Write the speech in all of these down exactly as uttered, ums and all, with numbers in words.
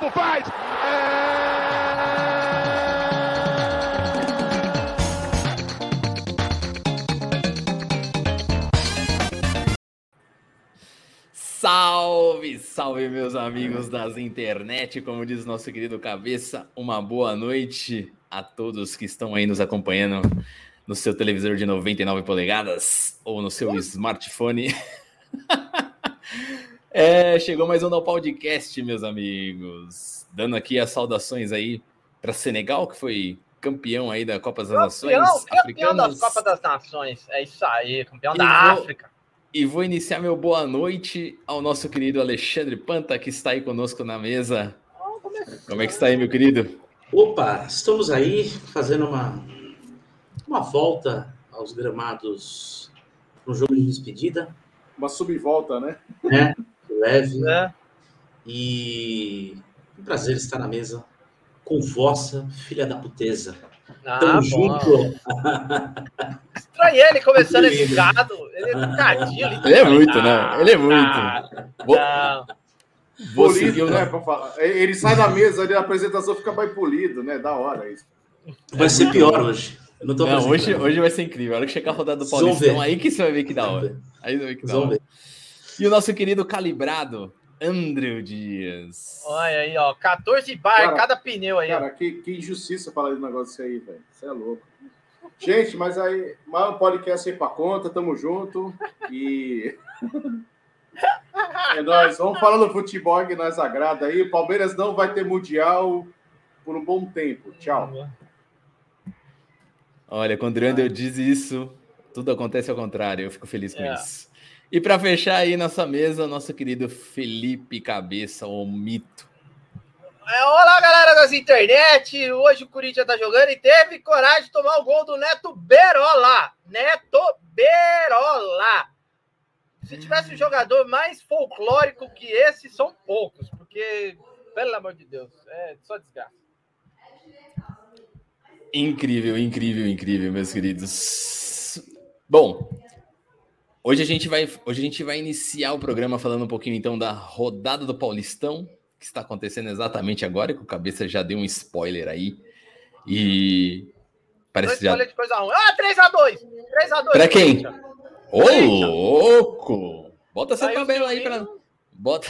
Lobo faz! É... Salve, salve meus amigos das internet, como diz nosso querido Cabeça, uma boa noite a todos que estão aí nos acompanhando no seu televisor de noventa e nove polegadas ou no seu smartphone. É, chegou mais um No Podcast, meus amigos. Dando aqui as saudações aí para Senegal, que foi campeão aí da Copa das campeão, Nações. Campeão africanas. Das Copas das Nações, é isso aí, campeão e da vou, África. E vou iniciar meu boa noite ao nosso querido Alexandre Panta, que está aí conosco na mesa. Oh, como, é que... como é que está aí, meu querido? Opa, estamos aí fazendo uma, uma volta aos gramados no jogo de despedida. Uma subvolta, né? É, leve. É. E um prazer estar na mesa com vossa filha da puteza. Ah, tamo bom. Junto. Estranhei ele começando esse gado. Ele é tadinho. Ele, ele é muito, né? Ele é muito. Ah, Vou... Vou polido, seguir, né? Pra falar. Ele sai da mesa, ali a apresentação fica mais polido, né? Da hora isso. Vai ser pior hoje. Eu não tô não, hoje, hoje vai ser incrível. A hora que chegar a rodada do Paulistão, aí que você vai ver que da hora. Aí você vai ver que da hora. E o nosso querido calibrado, André Dias. Olha aí, ó. quatorze bar cara, cada pneu aí. Cara, que, que injustiça falar desse negócio aí, velho. Você é louco. Gente, mas aí, mais um podcast aí pra conta. Tamo junto. E... é nóis. Vamos falar do futebol que nós agrada aí. Palmeiras não vai ter mundial por um bom tempo. Tchau. Olha, quando o André diz isso, tudo acontece ao contrário, eu fico feliz com é. isso. E para fechar aí nossa mesa, nosso querido Felipe Cabeça, o mito. É, olá, galera das internet, hoje o Corinthians tá jogando e teve coragem de tomar o gol do Neto Berola. Neto Berola. Se tivesse um jogador mais folclórico que esse, são poucos, porque, pelo amor de Deus, é só desgraça. Incrível, incrível, incrível, meus queridos. Bom, hoje a gente vai, hoje a gente vai iniciar o programa falando um pouquinho, então, da rodada do Paulistão, que está acontecendo exatamente agora, que o Cabeça já deu um spoiler aí, e... parece dois já... spoiler de coisa ruim. Ah, três a dois! três a dois! Pra quem? Ô, louco! Bota essa tabela aí pra... Bota...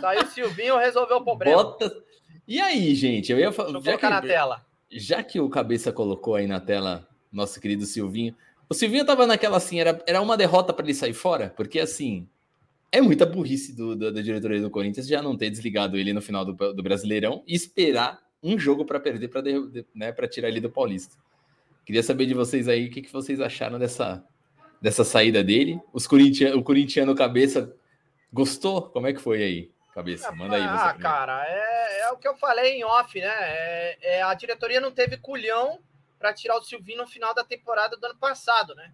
Saiu o Silvinho, resolveu o problema. Bota... E aí, gente? Eu ia falar... Deixa eu colocar na tela. Já que o Cabeça colocou aí na tela nosso querido Silvinho, o Silvinho tava naquela assim, era, era uma derrota para ele sair fora, porque assim, é muita burrice do, do, da diretoria do Corinthians já não ter desligado ele no final do, do Brasileirão e esperar um jogo para perder, para né, tirar ele do Paulista. Queria saber de vocês aí, o que, que vocês acharam dessa, dessa saída dele? Os corintiano, o corintiano Cabeça gostou? Como é que foi aí? Cabeça, manda aí. Você ah, primeiro. Cara, é, é o que eu falei em off, né? É, é, a diretoria não teve culhão para tirar o Silvinho no final da temporada do ano passado, né?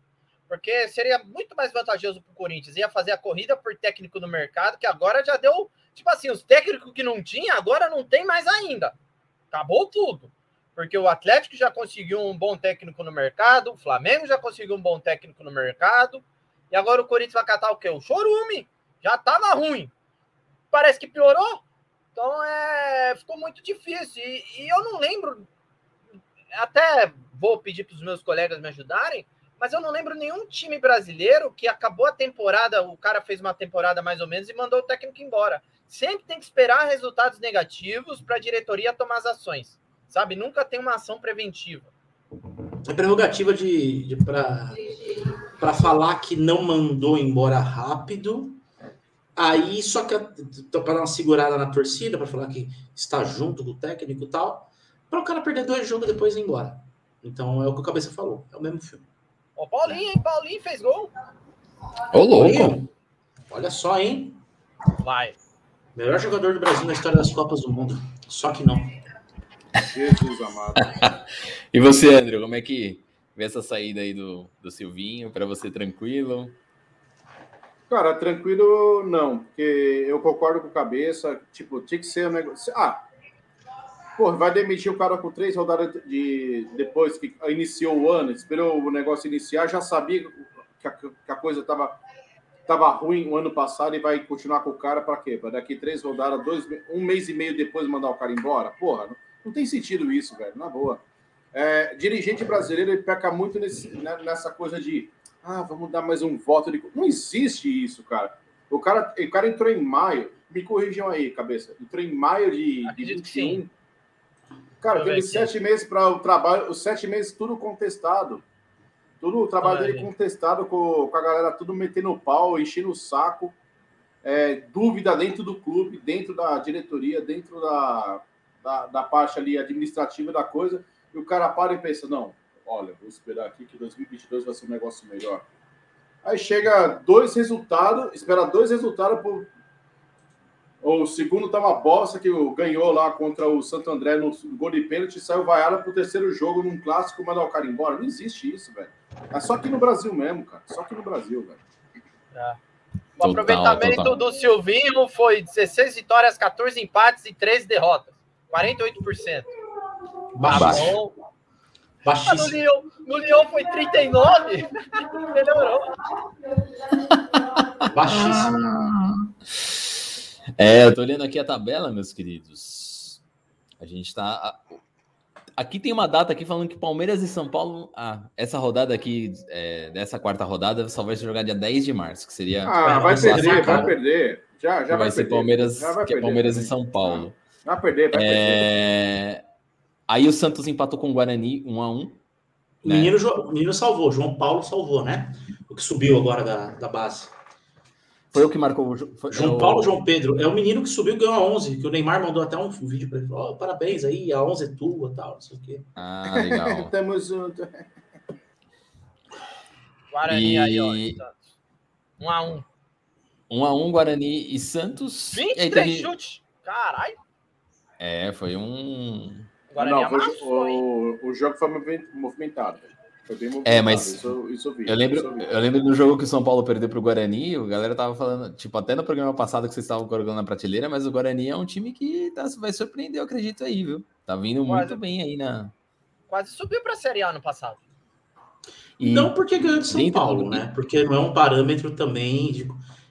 Porque seria muito mais vantajoso pro Corinthians. Ia fazer a corrida por técnico no mercado, que agora já deu... Tipo assim, os técnicos que não tinha, agora não tem mais ainda. Acabou tudo. Porque o Atlético já conseguiu um bom técnico no mercado, o Flamengo já conseguiu um bom técnico no mercado, e agora o Corinthians vai catar o quê? O chorume. Já tava ruim. Parece que piorou, então é, ficou muito difícil, e, e eu não lembro, até vou pedir para os meus colegas me ajudarem, mas eu não lembro nenhum time brasileiro que acabou a temporada, o cara fez uma temporada mais ou menos e mandou o técnico embora. Sempre tem que esperar resultados negativos para a diretoria tomar as ações, sabe? Nunca tem uma ação preventiva. É prerrogativa de, de para falar que não mandou embora rápido. Aí, só que para dar uma segurada na torcida, para falar que está junto do técnico e tal, para o cara perder dois jogos e depois ir embora. Então, é o que o Cabeça falou. É o mesmo filme. Ô, Paulinho, hein? Paulinho fez gol. Ô, louco. Paulinho, olha só, hein? Vai. Melhor jogador do Brasil na história das Copas do Mundo. Só que não. Jesus amado. E você, André, como é que vê essa saída aí do, do Silvinho? Para você, tranquilo? Cara, tranquilo não, porque eu concordo com o Cabeça, tipo, tinha que ser um negócio... Ah, porra, vai demitir o cara com três rodadas de... depois que iniciou o ano, esperou o negócio iniciar, já sabia que a, que a coisa tava estava ruim o ano passado e vai continuar com o cara para quê? Para daqui três rodadas, dois, um mês e meio depois mandar o cara embora? Porra, não, não tem sentido isso, velho, na boa. É, dirigente brasileiro, ele peca muito nesse, né, nessa coisa de ah, vamos dar mais um voto. De... Não existe isso, cara. O cara, o cara entrou em maio, me corrijam aí, cabeça, entrou em maio de, de vinte e um. Cara, teve sete meses para o trabalho, os sete meses tudo contestado. Tudo, o trabalho ah, dele é. contestado com, com a galera, tudo metendo o pau, enchendo o saco. É, dúvida dentro do clube, dentro da diretoria, dentro da, da, da parte ali administrativa da coisa. E o cara para e pensa, não, olha, vou esperar aqui que dois mil e vinte e dois vai ser um negócio melhor. Aí chega dois resultados, espera dois resultados. Pro... O segundo tá uma bosta que ganhou lá contra o Santo André no gol de pênalti, saiu vaiado pro terceiro jogo num clássico, mandar o cara embora. Não existe isso, velho. É só aqui no Brasil mesmo, cara. Só aqui no Brasil, velho. É. O total, aproveitamento total. do Silvinho foi dezesseis vitórias, quatorze empates e treze derrotas. quarenta e oito por cento. Baixo. Ah, no, Lyon, no Lyon foi trinta e nove. Melhorou. Baixíssimo. É, eu tô olhando aqui a tabela, meus queridos. A gente tá... Aqui tem uma data aqui falando que Palmeiras e São Paulo... Ah, essa rodada aqui, é, dessa quarta rodada, só vai se jogar dia dez de março, que seria... Ah, vai perder, vai perder. Já, já vai, vai ser perder. Palmeiras, já vai que perder, é Palmeiras e São Paulo. Vai perder, vai é... perder. Aí o Santos empatou com o Guarani, um a um. O né? menino, o menino salvou, o João Paulo salvou, né? O que subiu agora da, da base. Foi o que marcou. Foi, João Paulo ou João Pedro. É o menino que subiu e ganhou a onze, que o Neymar mandou até um vídeo para ele. Ó, oh, parabéns aí, a onze é tua, tal, não sei o quê. Ah, legal. Tamo junto. Guarani e... aí, ó. Santos. Um a um. Um a um, Guarani e Santos. vinte e três teve... chutes. Caralho. É, foi um... Não, foi, o, o jogo foi movimentado. Foi bem movimentado. É, mas isso, isso vi, eu, lembro, isso vi. eu lembro do jogo que o São Paulo perdeu pro Guarani, o galera tava falando, tipo, até no programa passado que vocês estavam colocando na prateleira, mas o Guarani é um time que tá, vai surpreender, eu acredito aí, viu? Tá vindo quase, muito bem aí na... Quase subiu pra Série A no passado. E não porque ganhou de São Paulo, né? Porque não é um parâmetro também de...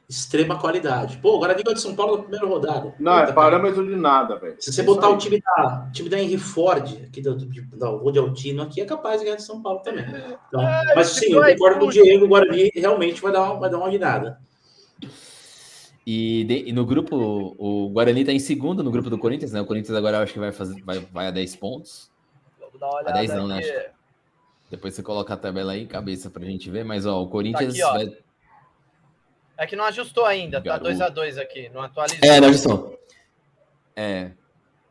extrema qualidade. Pô, agora liga de São Paulo na primeira rodada. Não, puta, é parâmetro cara. de nada, velho. Se você é botar o time da, o time da Henry Ford, aqui do, do, do, do de Altino, aqui é capaz de ganhar de São Paulo também. Então, é, mas sim, eu concordo com o Diego, o Guarani realmente vai dar uma, vai dar uma guinada. E, de, e no grupo, o Guarani tá em segundo no grupo do Corinthians, né? O Corinthians agora eu acho que vai, fazer, vai, vai a dez pontos. Vamos dar uma olhada. A dez não, né? Depois você coloca a tabela aí, cabeça, pra gente ver. Mas, ó, o Corinthians tá aqui, ó. vai... É que não ajustou ainda, tá dois a dois aqui, não atualizou. É, não ajustou. É.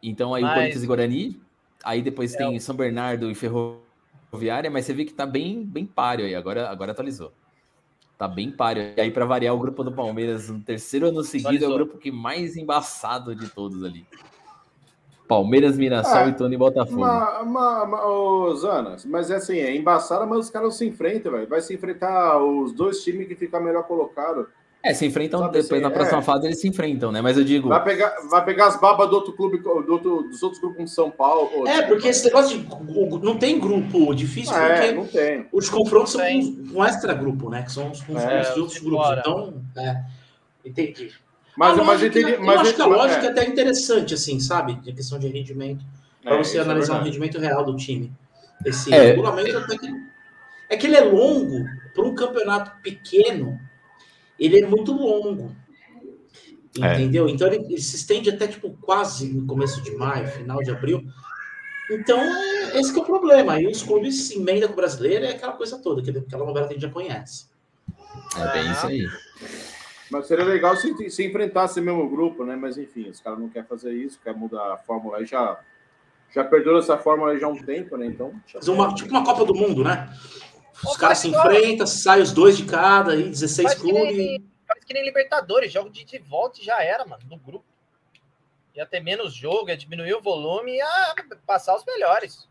Então aí mas... o Corinthians e Guarani, aí depois tem é. São Bernardo e Ferroviária, mas você vê que tá bem, bem páreo aí, agora, agora atualizou. Tá bem páreo. E aí pra variar, o grupo do Palmeiras, no terceiro ano seguido, atualizou. É o grupo que mais embaçado de todos ali. Palmeiras, Mirassol, ah, Ituano e Botafogo. Uma, uma, uma, oh, Zanas, mas é assim, é embaçado, mas os caras se enfrentam, velho. Vai se enfrentar os dois times que ficam melhor colocados. É, se enfrentam, sabe, depois assim, na próxima é. fase eles se enfrentam, né? Mas eu digo... Vai pegar, vai pegar as babas do outro clube, do outro, dos outros grupos de São Paulo. Ou... É, porque esse negócio de... Não tem grupo difícil, é, porque não tem. Os confrontos não tem. são com um extra-grupo, né? Que são os, os, é, os outros grupos. Fora. Então, é, entendi. Mas, a mas, entendi, que, mas eu acho que a lógica é até interessante, assim, sabe? De questão de rendimento. Para é, você analisar é o rendimento real do time. Esse é. regulamento até que... É que ele é longo para um campeonato pequeno. Ele é muito longo, entendeu? É. Então, ele, ele se estende até, tipo, quase no começo de maio, final de abril. Então, esse que é o problema. Aí os clubes se emendam com o brasileiro, é aquela coisa toda, que aquela novela que a gente já conhece. É bem isso aí. Mas seria legal se, se enfrentasse o mesmo grupo, né? Mas, enfim, os caras não querem fazer isso, querem mudar a fórmula aí, já, já perdeu essa fórmula aí já há um tempo, né? Então, uma, tipo uma Copa do Mundo, né? Os oh, caras se enfrentam, saem os dois de cada, aí dezesseis faz clubes. Que nem, faz que nem Libertadores, jogo de, de volta e já era, mano, no grupo. Ia ter menos jogo, ia diminuir o volume e ia passar os melhores.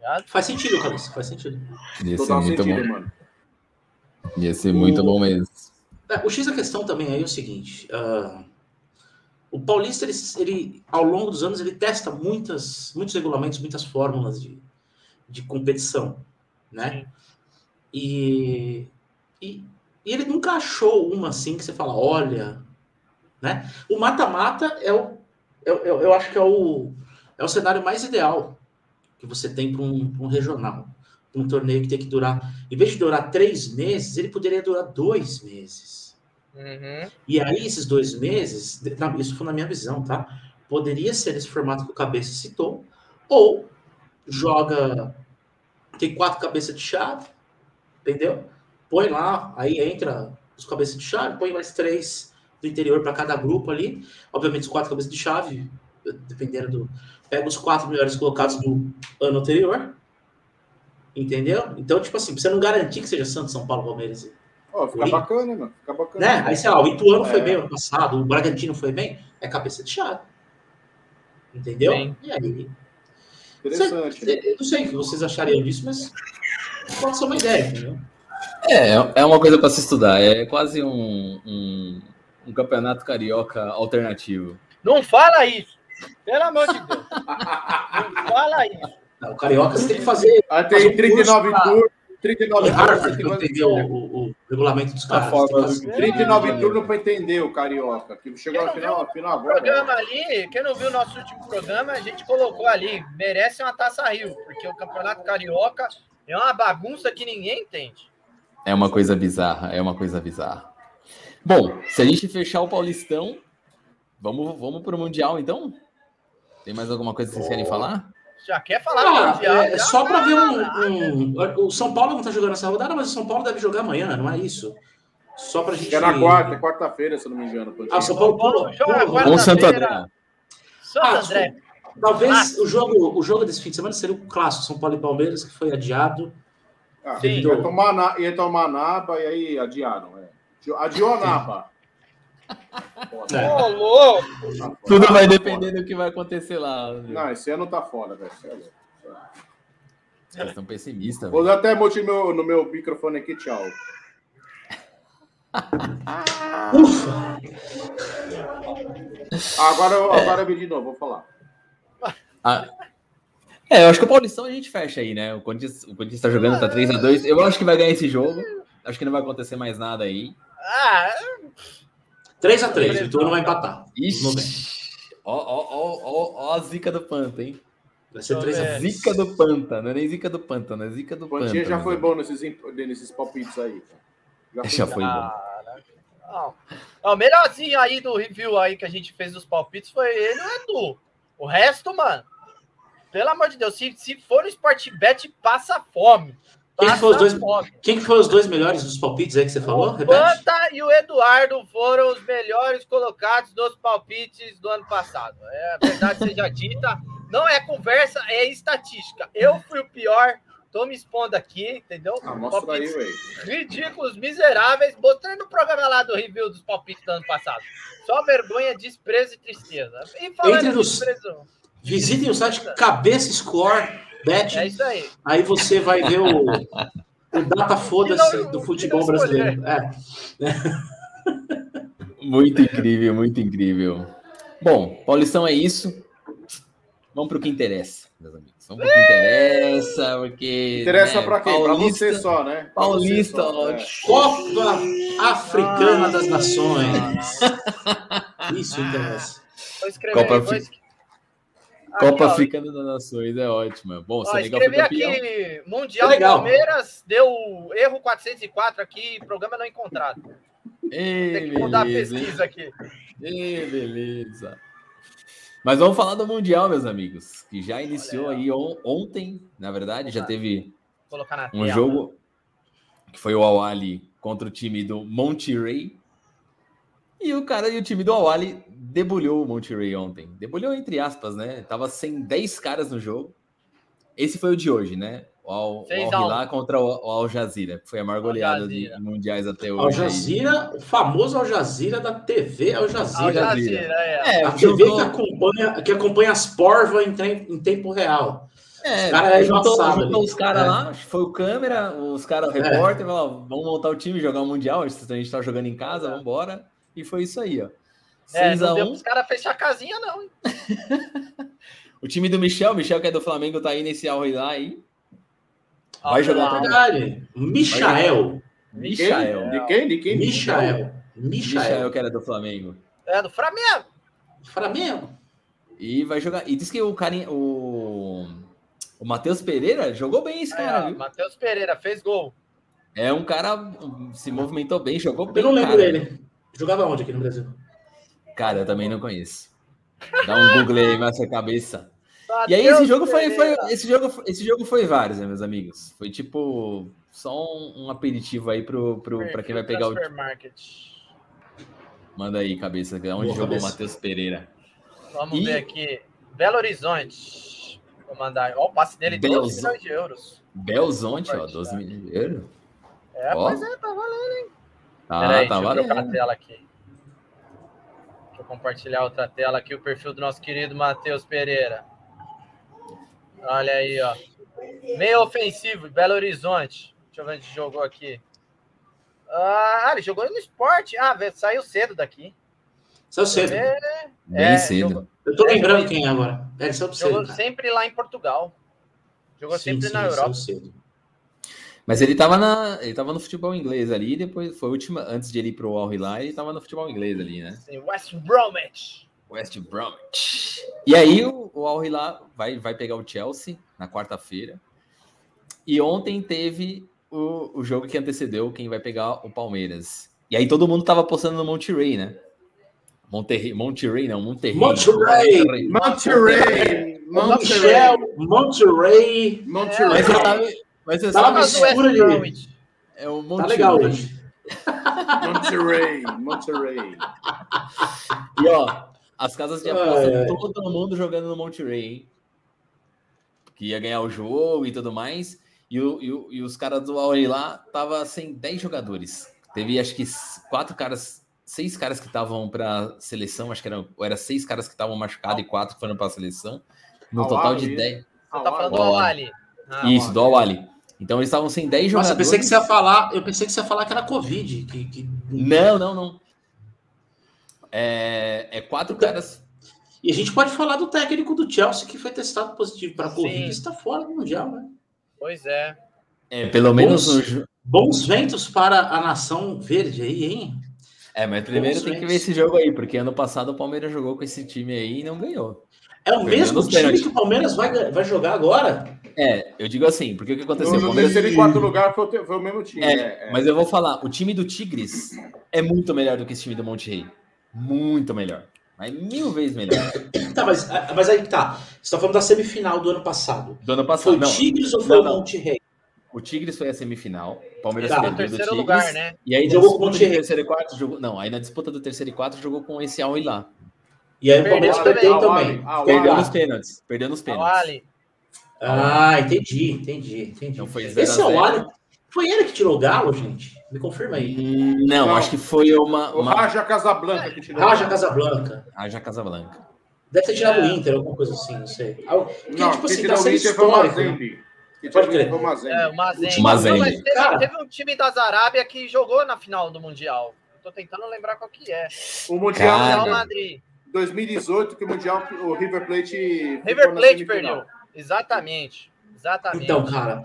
Tá faz sentido, cara, isso faz sentido. Ia ser muito sentido, bom, mano. Ia ser muito o, bom mesmo. É, o X da questão também aí é o seguinte, uh, o Paulista, ele, ele, ao longo dos anos, ele testa muitas, muitos regulamentos, muitas fórmulas de, de competição, né? Sim. E, e E ele nunca achou uma assim que você fala, olha... Né? O mata-mata é o... Eu, eu, eu acho que é o, é o cenário mais ideal que você tem para um, um regional. Um torneio que tem que durar... Em vez de durar três meses, ele poderia durar dois meses. Uhum. E aí, esses dois meses... Isso foi na minha visão, tá? Poderia ser esse formato que o Cabeça citou. Ou joga... Tem quatro cabeças de chave, entendeu? Põe lá, aí entra os cabeças de chave, põe mais três do interior para cada grupo ali. Obviamente, os quatro cabeças de chave, dependendo do... Pega os quatro melhores colocados do ano anterior... Entendeu? Então, tipo assim, você não garantir que seja Santos, São Paulo, Palmeiras. Oh, fica bacana, mano. Fica bacana. Né? Aí, sei lá, o Ituano é. foi bem ano passado, o Bragantino foi bem, é cabeça de chave. Entendeu? Bem. E aí? Interessante. Você, eu não sei o que vocês achariam disso, mas pode ser uma ideia, entendeu? É, é uma coisa para se estudar. É quase um, um, um campeonato carioca alternativo. Não fala isso! Pelo amor de Deus! Não fala isso! Não, o Carioca você tem que fazer... Ah, tem um trinta e nove turnos. trinta e nove Harvard para entender o, o, o regulamento dos caras. Fazer... trinta e nove turnos para entender o Carioca. Que chegou ao final, ao final agora. Programa ali, quem não viu o nosso último programa, a gente colocou ali, merece uma Taça Rio, porque o Campeonato Carioca é uma bagunça que ninguém entende. É uma coisa bizarra, é uma coisa bizarra. Bom, se a gente fechar o Paulistão, vamos, vamos para o Mundial, então? Tem mais alguma coisa que vocês querem falar? Já quer falar? Ah, do mundial, é, já só para ver um, um... O São Paulo não está jogando essa rodada, mas o São Paulo deve jogar amanhã, não é isso? Só para a gente... É na quarta, quarta-feira, se eu não me engano. Ah, o São Paulo... Paulo joga quarta-feira. Santo André. Santo ah, André. Talvez o jogo, o jogo desse fim de semana seria o clássico São Paulo e Palmeiras, que foi adiado. Ah, sim. Ia tomar, na, ia tomar naba e aí adiaram. É. Adiou naba. É. Ô, louco. Tá tudo vai depender tá do que vai acontecer lá. Viu? Não, esse ano tá fora, velho. Vocês estão pessimistas. Vou até botar meu, no meu microfone aqui, tchau. Ufa. Agora, agora é. eu me de novo, vou falar. Ah. É, eu acho que o Paulistão a gente fecha aí, né? O Corinthians, o Corinthians tá jogando, tá três a dois. Eu acho que vai ganhar esse jogo. Acho que não vai acontecer mais nada aí. Ah... três a três, o Ituano vai empatar. Ixi, ó, ó, ó, ó a zica do Panta, hein? Vai ser três a três. Zica do Panta, não é nem zica do Panta, não é zica do Panta. O já foi bom nesses, nesses palpites aí. Já foi, já foi bom. Ah, ah, o melhorzinho aí do review aí que a gente fez dos palpites foi ele e o Edu. O resto, mano, pelo amor de Deus, se, se for no Sportbet, passa fome. Quem que, foi os dois, quem que foi os dois melhores dos palpites aí que você falou? O Panta e o Eduardo foram os melhores colocados dos palpites do ano passado. É, a verdade seja dita, não é conversa, é estatística. Eu fui o pior, tô me expondo aqui, entendeu? Ah, mostra aí, velho. Ridículos, miseráveis, mostrei no programa lá do review dos palpites do ano passado. Só vergonha, desprezo e tristeza. E falando de desprezo... Visitem o site Cabeça Score... Bet, é isso aí. Aí você vai ver o, o data foda-se do futebol brasileiro. É. Muito incrível, muito incrível. Bom, Paulistão é isso. Vamos para o que interessa, meus amigos. Vamos para o que interessa, porque... Interessa, né, para quem? Para você só, né? Paulista, ó. É. Copa Africana ah, das Nações. Isso interessa. Vou escrever, Copa vou escrever. Copa aqui, Africana das Nações é ótima. Bom, ó, Senegal foi campeão. Aqui, Mundial e Palmeiras deu erro quatrocentos e quatro aqui, programa não encontrado. Ei, tem que mudar a pesquisa aqui. Ei, beleza. Mas vamos falar do Mundial, meus amigos, que já iniciou aí on- ontem, na verdade, já teve na um tela. Jogo que foi o Al Ahly contra o time do Monterrey. E o cara e o time do Al Ahly debulhou o Monterrey ontem. Debulhou entre aspas, né? Tava sem dez caras no jogo. Esse foi o de hoje, né? O Al-Hilal contra o Al-Jazira, que foi a maior goleada de mundiais até hoje. Al-Jazira, o famoso Al-Jazira da T V Al-Jazira. Al-Jazira, é. É, a T V jogou... que, acompanha, que acompanha as porvas em, te- em tempo real. É, os caras juntam os caras é. lá, foi o câmera, os caras, o é. repórter, falaram, vamos montar o time, jogar o Mundial, a gente tá jogando em casa, é. vamos embora. E foi isso aí, ó. É, não deu para os caras fechar a casinha, não, hein? O time do Michel, Michel que é do Flamengo, tá aí nesse Al-Hilal aí. Vai jogar. Verdade. Michel. Michel. De quem? De quem? Michel. Michel, que era do Flamengo. É, do Flamengo. Flamengo. E vai jogar. E diz que o carinha, o, o Matheus Pereira jogou bem esse cara. É, Matheus Pereira fez gol. É um cara, se movimentou bem, jogou bem. Eu não lembro dele. Jogava onde aqui no Brasil? Cara, eu também não conheço. Dá um Google aí na sua cabeça. Matheus e aí esse jogo foi, foi, esse jogo, esse jogo foi vários, né, meus amigos? Foi tipo só um, um aperitivo aí pro, pro, pra quem vai pegar o... Manda aí, cabeça, onde boa, jogou o Matheus Pereira. Vamos e... ver aqui. Belo Horizonte. Vou mandar. Ó, o passe dele, Bel... doze milhões de euros. Belo Horizonte, ó, doze milhões de euros. É, ó. Pois é, tá valendo, hein? Tá, Peraí, tá deixa valendo. Eu trocar a tela aqui. Deixa eu compartilhar outra tela aqui, o perfil do nosso querido Matheus Pereira. Olha aí, ó. Meio ofensivo, Belo Horizonte. Deixa eu ver onde jogou aqui. Ah, ele jogou no Sport. Ah, velho, saiu cedo daqui. Saiu cedo. É, bem é, cedo. Jogou... Eu tô lembrando é, quem é agora. É, só cedo, jogou cara. sempre lá em Portugal. Jogou sim, sempre sim, na Europa. Cedo. Mas ele tava, na, ele tava no futebol inglês ali, e depois foi a última, antes de ele ir pro Al-Hilal, ele tava no futebol inglês ali, né? Sim, West Bromwich. West Bromwich. E aí o, o Al-Hilal vai, vai pegar o Chelsea na quarta-feira. E ontem teve o, o jogo que antecedeu quem vai pegar o Palmeiras. E aí todo mundo tava apostando no Monterrey, né? Monterrey, Monterrey não, Monterrey. Monterrey, Monterrey, Monterrey, Monterrey, Monterrey. Mas você sabe que é o Monterrey. Tá legal hoje. Monterrey, Monterrey. E ó, as casas de aposta, é, todo mundo jogando no Monterrey, hein? Que ia ganhar o jogo e tudo mais. E, o, e, o, e os caras do Al-Ahly lá tava sem dez jogadores. Teve acho que quatro caras, seis caras que estavam para seleção, acho que eram, era seis caras que estavam machucados e quatro que foram para a seleção. No Al total de dez. Você tá falando do Al Ahly. Ah, isso, do Al Ahly. Então eles estavam sem dez jogadores. Nossa, eu pensei que você ia falar, eu pensei que você ia falar que era Covid. Que, que... Não, não, não. É, é quatro então, caras. E a gente pode falar do técnico do Chelsea que foi testado positivo para Covid. Está fora do Mundial, né? Pois é. É, pelo bons, menos. Os... Bons ventos para a nação verde aí, hein? É, mas primeiro bons tem ventos. que ver esse jogo aí, porque ano passado o Palmeiras jogou com esse time aí e não ganhou. É o Perdeu mesmo time pênalti. que o Palmeiras vai, vai jogar agora? É, eu digo assim, porque o que aconteceu? No, no Palmeiras... terceiro e quarto lugar foi o, foi o mesmo time. É, né? Mas eu vou falar, o time do Tigres é muito melhor do que esse time do Monterrey. Muito melhor. Mas mil vezes melhor. Tá, mas, mas aí tá. Você tá falando da semifinal do ano passado. Do ano passado, foi não. Foi o Tigres ou foi não, o Monterrey? O Tigres foi a semifinal, o Palmeiras tá, perdeu do Tigres. Lugar, né? E aí jogou com o terceiro e quarto, jogou... não, aí na disputa do terceiro e quarto jogou com esse Al Ahly. E aí o Palmeiras perdeu também. Perdeu nos pênaltis, perdeu nos pênaltis. Ah, entendi, entendi, entendi. Então foi esse Al Ahly, foi ele que tirou o Galo, gente? Me confirma aí. Não, não. acho que foi uma... uma... Raja Casablanca que tirou. Raja Casablanca. Raja Casablanca. Deve ter tirado o Inter, alguma coisa assim, não sei. Porque, não, tipo assim, tá sendo histórico. Pode crer. O Mazembe. Teve um time da Arábia que jogou na final do Mundial. Tô tentando lembrar qual que é. O Mundial é o Real Madrid. dois mil e dezoito, que o Mundial, o River Plate... River Plate perdeu. Exatamente. Exatamente. Então, cara...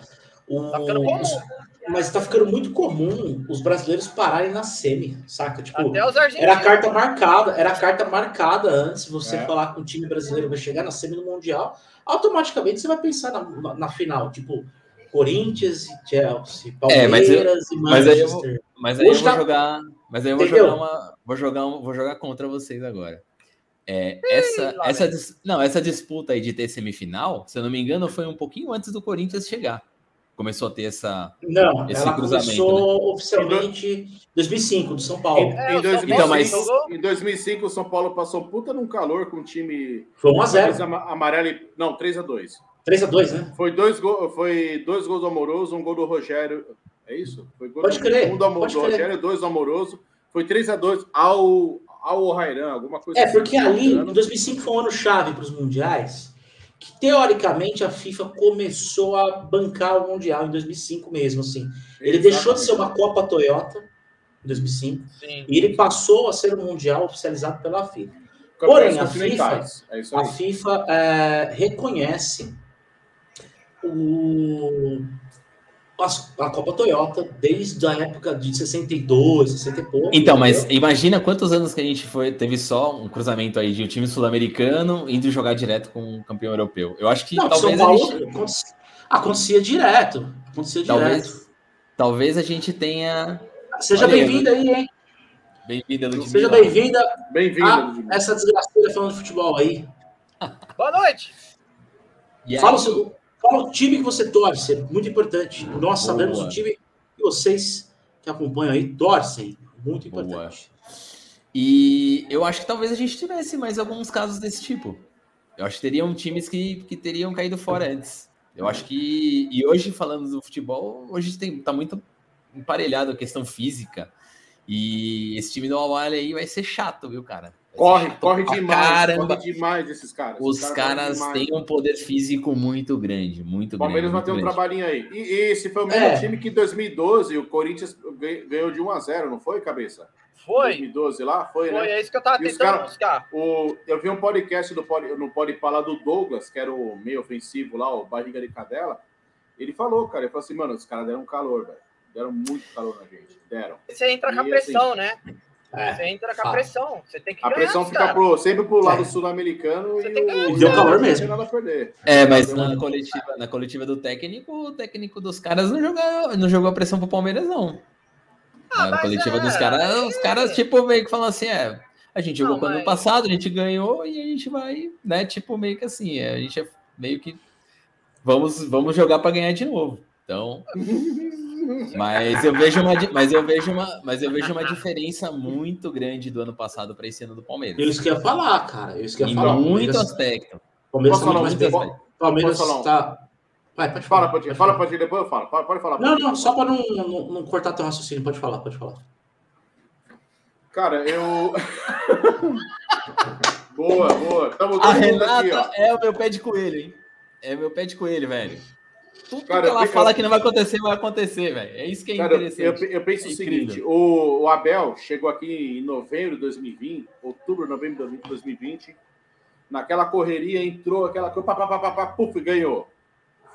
O... Tá ficando comum. Mas tá ficando muito comum os brasileiros pararem na semi, saca? Tipo, até os argentinos. Era a carta marcada, era a carta marcada antes, você é. falar que o time brasileiro vai chegar na semi no Mundial, automaticamente você vai pensar na, na, na final, tipo... Corinthians e Chelsea, Palmeiras é, mas eu, e Manchester. Mas aí eu, mas aí eu vou jogar... Mas aí eu vou jogar, uma, vou, jogar um, vou jogar contra vocês agora. É, essa, essa, não, essa disputa aí de ter semifinal, se eu não me engano, foi um pouquinho antes do Corinthians chegar. Começou a ter essa, não, esse ela cruzamento. Começou, né? Oficialmente em dois mil e cinco, do São Paulo. É, em, dois mil e cinco, então, mas... em dois mil e cinco, o São Paulo passou puta num calor com o time... Foi um a zero. Amarelo e... Não, três a dois. três a dois, né? Foi dois, go... foi dois gols do Amoroso, um gol do Rogério. É isso? Foi gol pode do... crer. Um do, Amor... do Rogério, dois do Amoroso. Foi três a dois ao... Ao Rairan, alguma coisa É, assim, porque ali, em dois mil e cinco, foi um ano-chave para os mundiais, que, teoricamente, a FIFA começou a bancar o Mundial em dois mil e cinco mesmo, assim. Ele Exatamente. deixou de ser uma Copa Toyota, em dois mil e cinco, Sim. e ele passou a ser um Mundial oficializado pela FIFA. Porém, a FIFA, é a FIFA é, reconhece o... a Copa Toyota desde a época de sessenta e dois, sessenta e pouco. Então, entendeu? Mas imagina quantos anos que a gente foi, teve só um cruzamento aí de um time sul-americano indo jogar direto com um campeão europeu. Eu acho que não, talvez São Paulo, a gente... acontecia, acontecia direto. Acontecia talvez, direto. Talvez a gente tenha... Seja bem-vinda aí, hein? Bem-vinda, Ludmilla. Seja bem-vinda bem-vinda a essa desgraceira falando de futebol aí. Boa noite! Fala o seu... Fala o time que você torce, é muito importante. Nós Boa. sabemos o time que vocês que acompanham aí torcem, muito importante. Boa. E eu acho que talvez a gente tivesse mais alguns casos desse tipo. Eu acho que teriam times que, que teriam caído fora antes. Eu acho que... E hoje, falando do futebol, hoje tem, tá muito emparelhado a questão física. E esse time do Al Ahly aí vai ser chato, viu, cara? Corre, corre demais, caramba. corre demais esses caras. Os esses caras, caras têm um poder físico muito grande, muito grande. O Palmeiras vai ter um trabalhinho aí. E, e esse foi o mesmo é. time que em dois mil e doze o Corinthians ganhou de um a zero, não foi, Cabeça? Foi. dois mil e doze lá, foi, foi né? Foi, é isso que eu tava e tentando cara, buscar. O, eu vi um podcast do, no Podpah lá do Douglas, que era o meio ofensivo lá, o Barriga de Cadela. Ele falou, cara, ele falou assim, mano, os caras deram calor, velho. Deram muito calor na gente, deram. Você entra e com a pressão, assim, né? É, você entra com a pressão, você tem que ganhar, a pressão fica pro, sempre pro lado é. sul-americano e, ganhar, o... e deu calor mesmo. Não tem nada a perder. É, mas na coletiva, na coletiva do técnico, o técnico dos caras não jogou, não jogou a pressão pro Palmeiras, não. Ah, na coletiva é. dos caras, os caras tipo meio que falam assim, é, a gente jogou quando mas... no passado, a gente ganhou e a gente vai, né, tipo meio que assim, é, a gente é meio que vamos, vamos jogar para ganhar de novo. Então... Mas eu vejo uma, mas eu vejo uma, mas eu vejo uma diferença muito grande do ano passado para esse ano do Palmeiras. Eu isso que ia falar, cara. Eu isso que ia em falar. Muito aspecto. Palmeiras tá muito aspecto. Palmeiras tá. Vai, pode falar, pode falar, pode depois eu falo. Pode, pode falar. Pode. Não, não, só para não, não, não cortar teu raciocínio, pode falar, pode falar. Cara, eu Boa, boa. Tamo a Renata aqui, ó. É o meu pé de coelho, hein? É meu pé de coelho, velho. Tudo cara, que ela penso... fala que não vai acontecer, vai acontecer, velho. É isso que é cara, interessante. Eu, eu penso é o seguinte, o, o Abel chegou aqui em novembro de dois mil e vinte, outubro, novembro de dois mil e vinte, naquela correria, entrou aquela coisa, pá, pá, pá, pá, pá, puf, ganhou.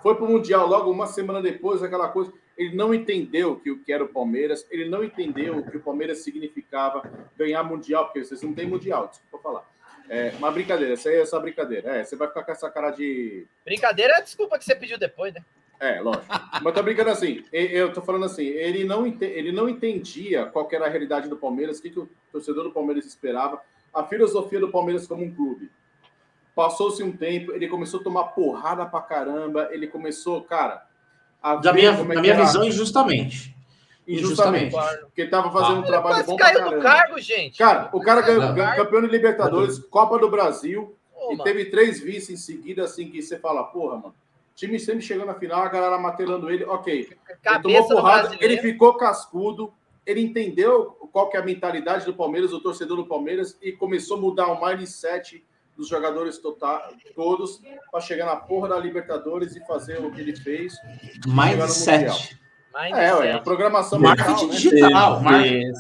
Foi pro Mundial logo uma semana depois, aquela coisa. Ele não entendeu que o que era o Palmeiras, ele não entendeu o que o Palmeiras significava ganhar Mundial, porque vocês não têm Mundial, desculpa falar. É uma brincadeira, essa aí é só brincadeira. É, você vai ficar com essa cara de... Brincadeira é a desculpa que você pediu depois, né? É, lógico. Mas tô brincando assim, eu tô falando assim, ele não, ente, ele não entendia qual que era a realidade do Palmeiras, o que, que o torcedor do Palmeiras esperava, a filosofia do Palmeiras como um clube. Passou-se um tempo, ele começou a tomar porrada pra caramba, ele começou, cara... A da minha, é minha visão, injustamente. Injustamente. Injustamente. Porque ele tava fazendo ah, um trabalho bom pra caramba. Mas caiu do cargo, gente. Cara, o cara ganhou, ganhou campeão de Libertadores, Copa do Brasil, oh, e mano. teve três vices em seguida, assim, que você fala, porra, mano, time sempre chegando na final, a galera martelando ele, ok. Ele tomou porrada, ele ficou cascudo, ele entendeu qual que é a mentalidade do Palmeiras, do torcedor do Palmeiras, e começou a mudar o mindset dos jogadores total, todos para chegar na porra da Libertadores e fazer o que ele fez. Mindset. É, ué, a programação marketing digital.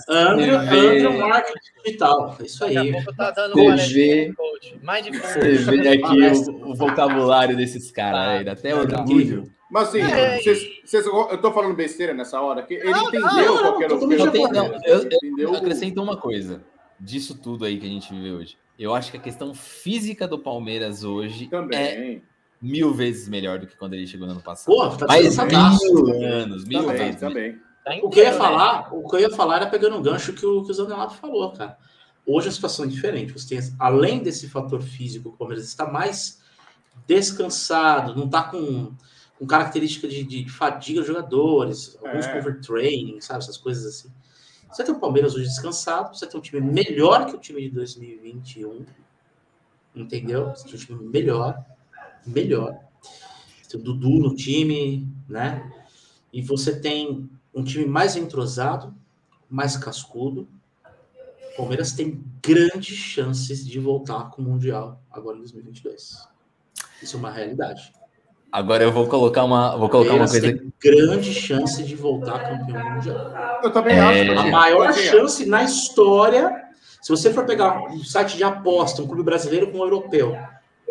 André, marketing digital. Isso aí. Tá dando T V, uma de você vê aqui o, o vocabulário desses caras. Até o nível. Mas assim, é, vocês, vocês, eu tô falando besteira nessa hora. Que ele não, entendeu não, qualquer coisa. Eu, eu, eu acrescento uma coisa disso tudo aí que a gente vê hoje. Eu acho que a questão física do Palmeiras hoje também é mil vezes melhor do que quando ele chegou no ano passado. Porra, tá mais mil anos, mil também, vezes. Também. O que eu ia falar, o que eu ia falar era pegando o gancho que o, que o Zanellato falou, cara. Hoje a situação é diferente. Você tem, além desse fator físico, o Palmeiras está mais descansado, não está com, com característica de, de fadiga dos jogadores, alguns é. overtraining, sabe, essas coisas assim. Você tem o Palmeiras hoje descansado, você tem um time melhor que o time de dois mil e vinte e um, entendeu? Você tem um time melhor. Melhor. Tem o Dudu no time, né? E você tem um time mais entrosado, mais cascudo. O Palmeiras tem grandes chances de voltar com o Mundial agora em dois mil e vinte e dois. Isso é uma realidade. Agora eu vou colocar uma, vou colocar uma coisa. Tem grande chance de voltar campeão do Mundial. Eu também acho. É... A maior chance na história, se você for pegar um site de aposta, um clube brasileiro com um europeu,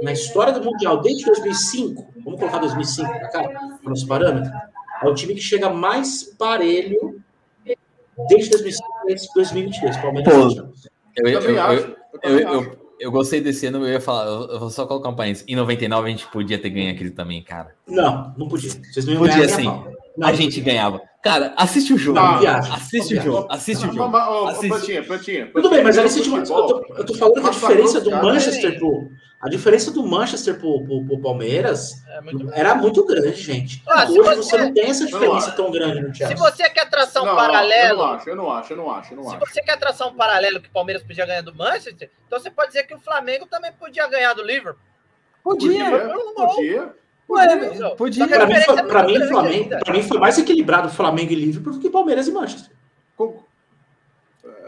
na história do Mundial, desde dois mil e cinco, vamos colocar dois mil e cinco para cá, para o nosso parâmetro, É o time que chega mais parelho desde dois mil e vinte e dois. Pô, eu, eu, eu, eu, eu, eu gostei desse ano, eu ia falar, eu vou só colocar um parênteses. Em noventa e nove a gente podia ter ganho aquilo também, cara. Não, não podia. Vocês não iam podia, sim. Não, a gente podia. Ganhava. Cara, assiste o jogo. Não, viagem, assiste, não, o jogo assiste o jogo. Não, não, assiste o jogo. Plantinha, tudo bem, mas aí assiste uma, futebol, eu, tô, eu tô falando que a diferença do Manchester pro... A diferença do Manchester pro, pro, pro Palmeiras é muito era muito grande, gente. Ah, hoje você, você não tem essa diferença tão grande no Chelsea. Se você quer traçar um paralelo... Eu não acho, eu não acho, eu não acho. Eu não se acho. Você quer traçar um paralelo que o Palmeiras podia ganhar do Manchester, então você pode dizer que o Flamengo também podia ganhar do Liverpool. Podia, podia. Podia. podia. Para mim, foi, pra mim, Flamengo, pra mim foi mais equilibrado Flamengo e Liverpool do que Palmeiras e Manchester. Como?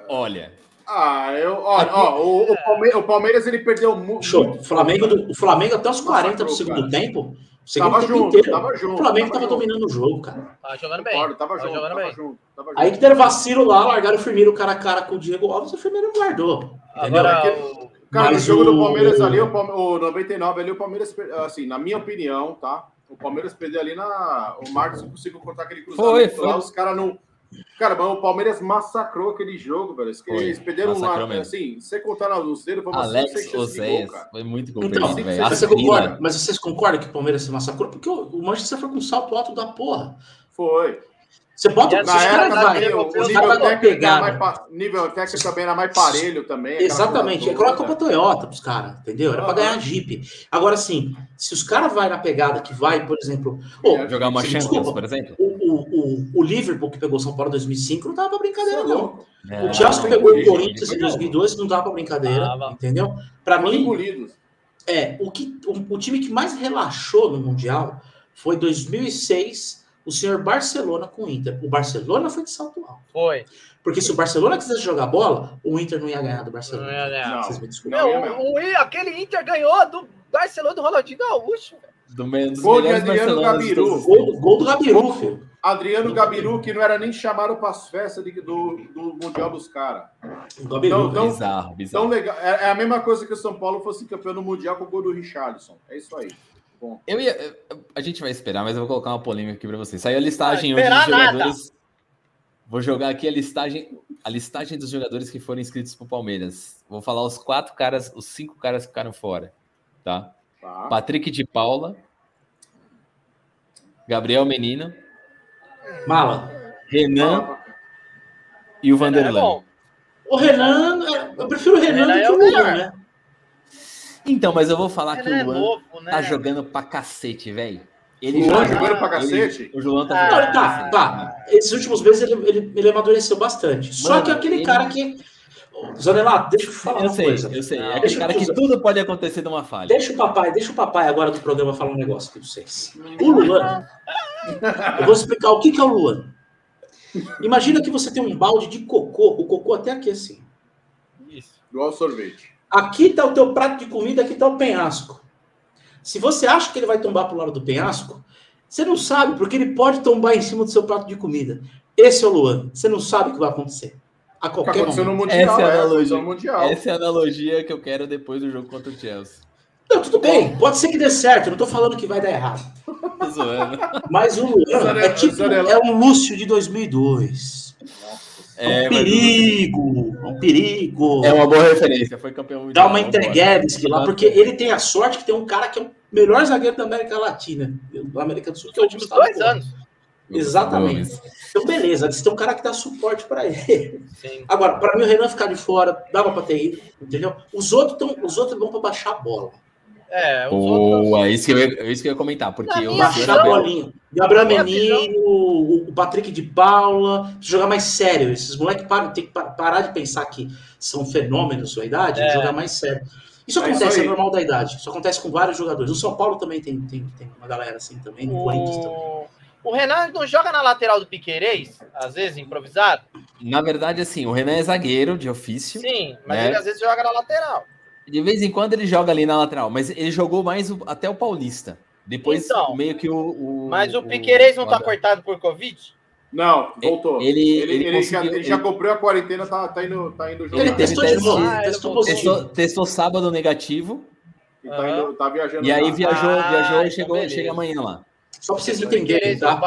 Olha... Ah, eu, ó, ó, o, o, Palmeiras, o Palmeiras ele perdeu muito. Show. O Flamengo, do, o Flamengo até os quarenta do segundo tempo, segundo tava tempo junto, inteiro, tava junto, o Flamengo tava, tava dominando o jogo, cara. Tava jogando bem. Tava, tava, junto, jogando tava, bem. Junto, tava junto. Aí que deram vacilo lá, largaram o Firmino cara a cara com o Diego Alves, o Firmino guardou. Agora, é que, cara, no jogo o... do Palmeiras ali, o, Palme... o noventa e nove ali, o Palmeiras, assim, na minha opinião, tá? O Palmeiras perdeu ali na... O Marcos conseguiu cortar aquele cruzamento foi, foi. Lá, os caras não... Cara, mas o Palmeiras massacrou aquele jogo, velho. Eles Oi, perderam um assim, você contar os dedos, foi Alex Osés, foi muito complicado, então, velho. Mas, você concorda, mas vocês concordam que o Palmeiras se massacrou? Porque o Manchester foi com um salto alto da porra. Foi. Você bota os caras da nível técnico também era mais parelho também. Exatamente. É coloca pra Toyota pros caras, entendeu? Era ah, pra ganhar a Jeep. Agora, assim, se os caras vão na pegada que vai, por exemplo... Oh, é, jogar uma Champions, desculpa, por exemplo. O, o, o Liverpool, que pegou São Paulo em dois mil e cinco, não dava pra brincadeira, Sim, não. É, o Chelsea que pegou o Corinthians em dois mil e dois, não dava pra brincadeira, ah, entendeu? Pra mim, é, o, que, o, o time que mais relaxou no Mundial foi dois mil e seis... O senhor Barcelona com o Inter. O Barcelona foi de salto alto. Foi. Porque se o Barcelona quisesse jogar bola, o Inter não ia ganhar do Barcelona. Não ia ganhar. Vocês me desculpem. Não, o, o, aquele Inter ganhou do Barcelona do Ronaldinho Gaúcho. Do menos gol de Adriano Gabiru. Gol, gol do Gabiru, filho. Adriano Gabiru, que não era nem chamado para as festas de, do, do Mundial dos caras. Então, então, bizarro, bizarro. Então legal. É, é a mesma coisa que o São Paulo fosse campeão no Mundial com o gol do Richarlison. É isso aí. Bom. Eu ia, eu, a gente vai esperar, mas eu vou colocar uma polêmica aqui pra vocês. Saiu a listagem hoje dos jogadores. Nada. Vou jogar aqui a listagem, a listagem dos jogadores que foram inscritos pro Palmeiras. Vou falar os quatro caras, os cinco caras que ficaram fora, tá? tá. Patrick de Paula, Gabriel Menino, Mala, Renan Mala. E o Vanderlei. É o Renan, eu prefiro o Renan, Renan do que o melhor, né? Então, mas eu vou falar que é o Luan é louco, né? Tá jogando pra cacete, velho. Ele Luan joga, jogando pra cacete? Ele, o Luan tá jogando ah, pra cacete. Tá, tá. Esses últimos meses ele, ele, ele amadureceu bastante. Mano, Só que aquele ele... cara que... Zanellato, deixa eu falar eu uma sei, coisa. Eu sei, eu sei. É aquele cara que tudo pode acontecer numa falha. Deixa o papai, deixa o papai agora do programa falar um negócio aqui pra vocês. O Luan... eu vou explicar o que, que é o Luan. Imagina que você tem um balde de cocô. O cocô até aqui, assim. Isso. Igual sorvete. Aqui está o teu prato de comida, aqui está o penhasco. Se você acha que ele vai tombar para o lado do penhasco, você não sabe, porque ele pode tombar em cima do seu prato de comida. Esse é o Luan. Você não sabe o que vai acontecer. A qualquer momento. No mundial, essa, é a analogia, é, mundial. essa é a analogia que eu quero depois do jogo contra o Chelsea. Não, tudo bem. Pode ser que dê certo. Eu não estou falando que vai dar errado. Tô zoando. Mas o Luan é tipo é um Lúcio de dois mil e dois. É um é, perigo, mas... um perigo. É uma boa referência, foi campeão mundial. Dá uma Interguevski lá, porque ele tem a sorte que tem um cara que é o melhor zagueiro da América Latina, da América do Sul, que é o último dois porra. anos. Exatamente. Deus. Então, beleza, tem um cara que dá suporte para ele. Sim. Agora, para mim, o Renan ficar de fora, dava para ter ido, entendeu? Os outros, tão, os outros vão para baixar a bola. É, os Boa, outros... isso, que eu ia, isso que eu ia comentar, porque eu baixar a bolinha. Gabriel Menino, o Patrick de Paula, jogar mais sério. Esses moleques param, tem que parar de pensar que são fenômenos sua idade, é. jogar mais sério. Isso acontece, é, é normal da idade. Isso acontece com vários jogadores. O São Paulo também tem, tem, tem uma galera assim também, o Corinthians também. O Renan não joga na lateral do Piquerez, às vezes, improvisado? Na verdade, assim, o Renan é zagueiro de ofício. Sim, mas né? ele às vezes joga na lateral. De vez em quando ele joga ali na lateral, mas ele jogou mais o, até o Paulista. Depois, então, meio que o... o mas o, o Piquerez não está cortado por Covid? Não, voltou. Ele, ele, ele, ele, já, ele, ele já comprou a quarentena, tá, tá indo tá indo jogar. Ele testou de novo. Ah, testou, testou, testou sábado negativo. E, tá indo, tá viajando e aí viajou, ah, viajou e chegou, chega amanhã lá. Só para vocês entenderem, tá?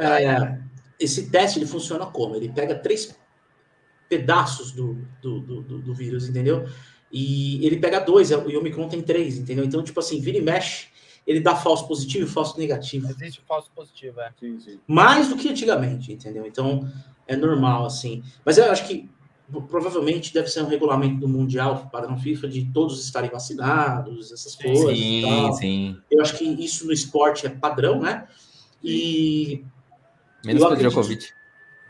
É, esse teste ele funciona como? Ele pega três pedaços do, do, do, do vírus, entendeu? E ele pega dois, e o Omicron tem três, entendeu? Então, tipo assim, vira e mexe, ele dá falso positivo e falso negativo. Existe falso positivo, é. Sim, sim. Mais do que antigamente, entendeu? Então, é normal, assim. Mas eu acho que provavelmente deve ser um regulamento do Mundial, para a FIFA, de todos estarem vacinados, essas coisas. Sim, e tal. Sim. Eu acho que isso no esporte é padrão, né? E... menos que o Djokovic.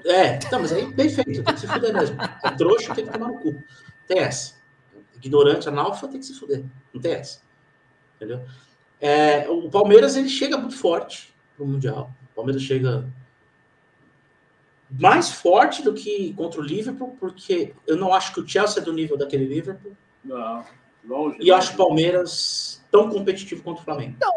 É, tá, mas aí bem feito, tem que se fuder mesmo. É trouxa, tem que tomar no cu. Tem essa. Ignorante, analfa, tem que se fuder. Não tem essa. Entendeu? É, o Palmeiras, ele chega muito forte pro Mundial. O Palmeiras chega mais forte do que contra o Liverpool, porque eu não acho que o Chelsea é do nível daquele Liverpool. Não, longe. E eu acho o Palmeiras tão competitivo quanto o Flamengo. Então,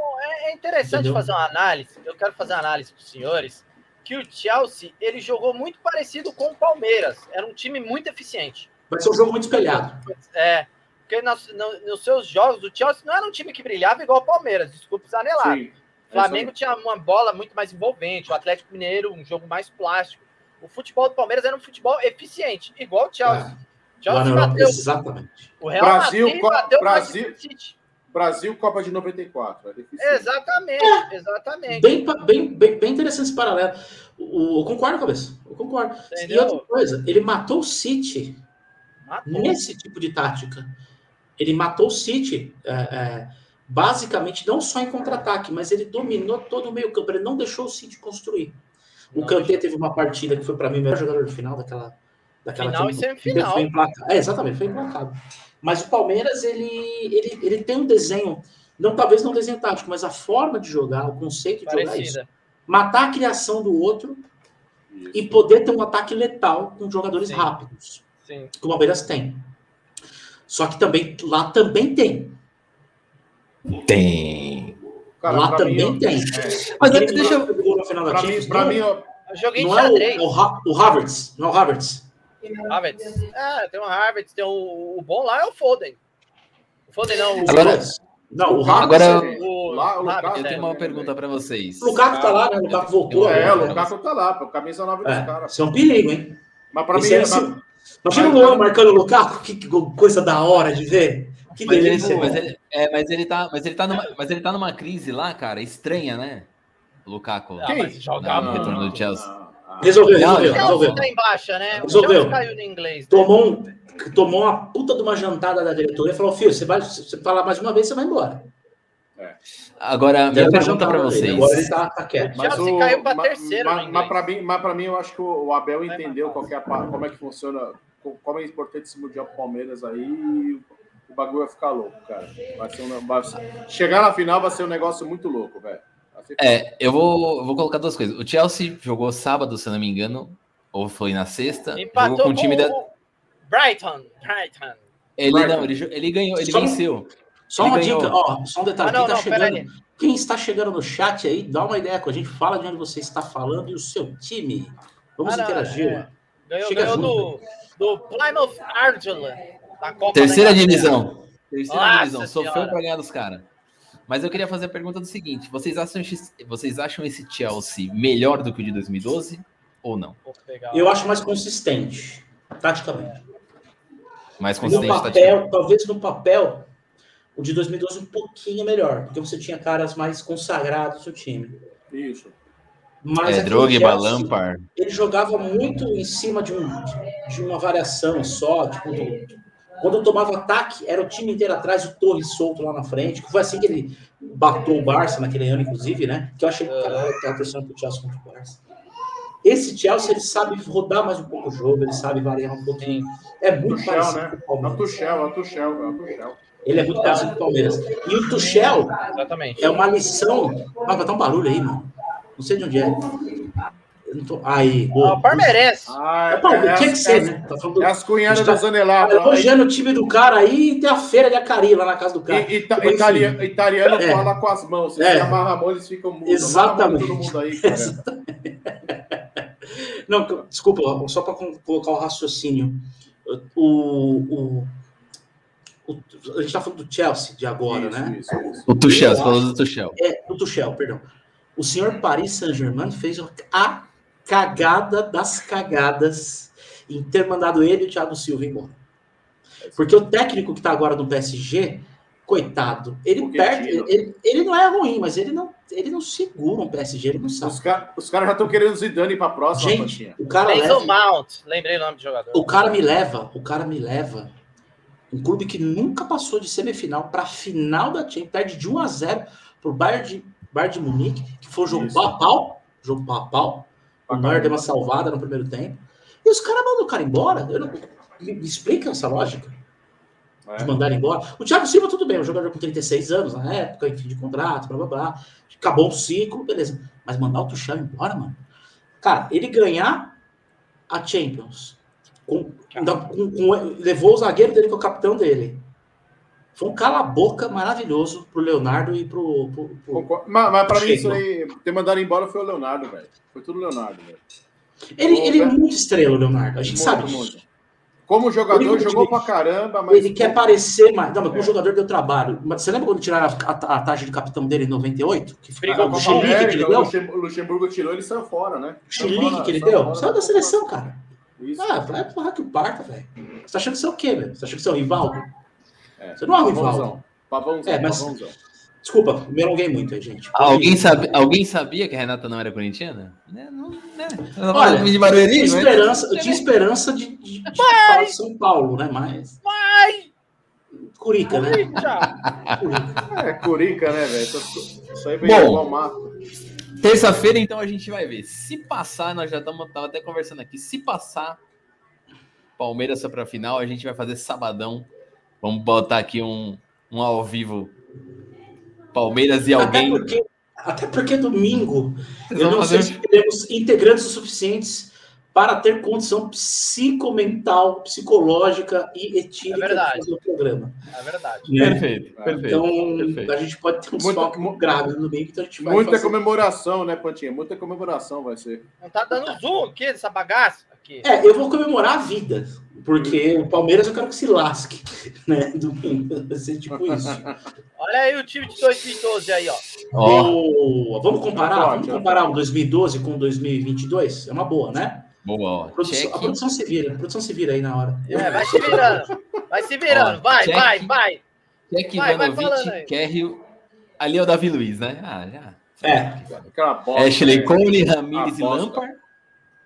é interessante, entendeu? Fazer uma análise. Eu quero fazer uma análise para os senhores. Que o Chelsea, ele jogou muito parecido com o Palmeiras. Era um time muito eficiente. Mas é um jogo muito espelhado. É, porque nos, nos seus jogos, o Chelsea não era um time que brilhava igual o Palmeiras, desculpa o Zanellato. O Flamengo tinha uma bola muito mais envolvente, o Atlético Mineiro, um jogo mais plástico. O futebol do Palmeiras era um futebol eficiente, igual o Chelsea. É. Chelsea bateu. Exatamente. O Real Brasil, Madrid Co- bateu Brasil. o Brasil. Brasil, Copa de noventa e quatro. É exatamente, é. exatamente. Bem, bem, bem, bem interessante esse paralelo. Eu concordo, Cabeça. Eu concordo. Entendeu? E outra coisa, ele matou o City matou. nesse tipo de tática. Ele matou o City, é, é, basicamente, não só em contra-ataque, mas ele dominou todo o meio-campo. Ele não deixou o City construir. O Kanté teve uma partida que foi, para mim, o melhor jogador do final daquela... daquela final e semifinal. Foi é, exatamente, foi emplacado. Mas o Palmeiras, ele, ele, ele tem um desenho, não, talvez não um desenho tático, mas a forma de jogar, o conceito de Parecida. jogar é isso. Matar a criação do outro isso. e poder ter um ataque letal com jogadores Sim. rápidos, Sim. que o Palmeiras tem. Só que também, lá também tem. Tem. Cara, lá também mim, tem. É. Mas é, deixa eu... Para mim, pra mim eu... eu joguei de xadrez. É o, o, o Havertz, não é o Havertz. Harvard. Ah, tem o Harvard, tem o, o bom lá é o Foden. O Foden não, o agora, não, o Harvard. Agora, o, lá, o Lukaku, eu tenho uma pergunta para vocês. O Lukaku tá lá, né? O Lukaku voltou. É, o Lukaku tá lá, pô, camisa nova dos caras. Isso é um perigo, hein? Mas para mim é assim. Imagina o Luan marcando o Lukaku, que coisa da hora de ver. Que delícia. Mas ele, é, mas ele tá, mas ele tá numa, mas ele tá numa crise lá, cara, estranha, né? O Lukaku. Jogar no retorno do Chelsea. Resolveu, resolveu, resolveu. Tá em baixa, né? Resolveu. Caiu no inglês, né? Tomou, um, tomou uma puta de uma jantada da diretoria e falou: filho, você vai você falar mais uma vez, você vai embora. É. Agora, minha pergunta para vocês. Agora ele tá, tá quieto. Mas o Chelsea caiu para terceiro. Mas, mas para mim, mas para mim, eu acho que o Abel vai entendeu qual que é, como é que funciona, como é importante esse Mundial pro Palmeiras aí. E o bagulho vai ficar louco, cara. Vai ser um, vai, chegar na final vai ser um negócio muito louco, velho. É, eu vou, eu vou colocar duas coisas. O Chelsea jogou sábado, se não me engano, ou foi na sexta. Empatou com o time da Brighton. Brighton. Ele Brighton. não, ele, ele ganhou, ele só, venceu. Só ele uma ganhou. dica, ó, só um detalhe. Ah, não, quem, tá não, chegando, quem está chegando no chat aí, dá uma ideia com a gente. Fala de onde você está falando e o seu time. Vamos ah, não, interagir. É. Ganhou, ganhou do, do Plymouth Argyle, da Copa Terceira da divisão. Terceira Nossa divisão. Sofreu para ganhar dos caras. Mas eu queria fazer a pergunta do seguinte, vocês acham, vocês acham esse Chelsea melhor do que o de dois mil e doze ou não? Eu acho mais consistente, taticamente. Mais consistente, no papel, taticamente. Talvez no papel, o de dois mil e doze um pouquinho melhor, porque você tinha caras mais consagrados no seu time. Isso. Mas é, Drogba, Lampard. Ele jogava muito em cima de, um, de uma variação só, tipo do... Quando eu tomava ataque, era o time inteiro atrás, o Torres solto lá na frente, que foi assim que ele bateu o Barça naquele ano, inclusive, né? Que eu achei que o cara estava torcendo pro Chelsea contra o Barça. Esse Chelsea, ele sabe rodar mais um pouco o jogo, ele sabe variar um pouquinho. É muito Tuchel, parecido né? com o Palmeiras. É o Tuchel, é o Tuchel, é o Tuchel. Ele é muito parecido com o Palmeiras. E o Tuchel Exatamente. é uma lição... Vai botar um barulho aí, mano. Não sei de onde é. Tô... Aí, boa. O Palmeirense. Ah, é, pô, é, tinha que ser, é, né? Tá falando... É as cunhadas tá... da Zanellato. Elogiando o time do cara aí e tem a feira de Acari lá na casa do cara. E, ita- então, italiano assim, italiano é. fala com as mãos. Se é. amarra a mão, eles ficam mudos. Exatamente. Todo mundo aí, cara. Exatamente. Não, desculpa, só para colocar o um raciocínio. O, o, o, a gente tá falando do Chelsea de agora, isso, né? Isso, isso. O Tuchel, você falou do Tuchel. É, do Tuchel, perdão. O senhor Paris Saint-Germain fez a cagada das cagadas em ter mandado ele e o Thiago Silva embora. Porque o técnico que está agora no P S G, coitado, ele perde, ele, ele não é ruim, mas ele não, ele não segura um P S G, ele não sabe. Os, car- os caras já estão querendo Zidane para a próxima. Gente, o cara leva, Mount, lembrei o nome do jogador. O cara me leva, o cara me leva. Um clube que nunca passou de semifinal para final da Champions, perde de um a zero pro Bayern de, Bayern de Munique, que foi o jogo papal, jogo papal. O Bayern deu uma salvada no primeiro tempo. E os caras mandam o cara embora. Eu não, me, me explica essa lógica é. de mandar ele embora. O Thiago Silva, tudo bem, um jogador com trinta e seis anos na época, em fim de contrato, blá blá blá. Acabou o ciclo, beleza. Mas mandar o Tuchel embora, mano. Cara, ele ganhar a Champions. Com, com, com, levou o zagueiro dele, que é o capitão dele. Foi um cala-boca maravilhoso pro Leonardo e pro... pro, pro mas mas para mim, isso aí, ter mandado embora foi o Leonardo, velho. Foi tudo o Leonardo, velho. Ele, Pô, ele é muito estrela, o Leonardo. A gente muito, sabe muito. Como jogador, ele jogou pra caramba, mas... Ele quer parecer mais... Não, mas como é. jogador deu trabalho. Mas você lembra quando tiraram a, a, a taxa de capitão dele em noventa e oito? Que ficou o Luxemburgo, o Luxemburgo tirou, ele saiu fora, né? O Chilique que ele saiu deu. Fora, saiu da seleção, cara. Isso. Ah, vai porra que o parta, velho. Você tá achando que você é o quê, velho? Você tá achando que você é o rival? É, você não é o rival. Pavãozão, é, mas... pavãozão. Desculpa, me alonguei muito aí, gente. Alguém, sabe... Alguém sabia que a Renata não era corintiana? Não, não, não. Olha, de barulho, esperança, mas... eu tinha esperança de, de, de falar de São Paulo, né? Mas... Vai! Curica, né? Curica. É, Curica, né, velho? Isso aí vem igual ao mato. Terça-feira, então, a gente vai ver. Se passar, nós já estamos até conversando aqui, se passar Palmeiras para a final, a gente vai fazer sabadão. Vamos botar aqui um, um ao vivo Palmeiras e alguém... Até porque, até porque domingo, Vocês eu não fazer... sei se teremos integrantes o suficientes para ter condição psicomental, psicológica e etílica é do programa. É verdade. Né? Perfeito, perfeito. Então, perfeito. A gente pode ter um desfalque grave no meio, então a gente vai Muita fazer... comemoração, né, Pantinha? Muita comemoração vai ser. Não tá dando zoom aqui, essa bagaça? Aqui. É, eu vou comemorar a vida, porque o Palmeiras eu quero que se lasque, né, domingo. Vai ser tipo isso. Olha aí o time de dois mil e doze aí, ó. Oh. O... Vamos comparar? Vamos comparar o dois mil e doze com o dois mil e vinte e dois? É uma boa, né? Boa, a, produção, a produção se vira, a produção se vira aí na hora. É, vai se virando, vai se virando, ó, vai, Čech, vai, vai. Čech vai, vai falando Kerrio, ali é o Davi Luiz, né? Ah, já. É. é. Ashley Cole, Ramírez e Lampard,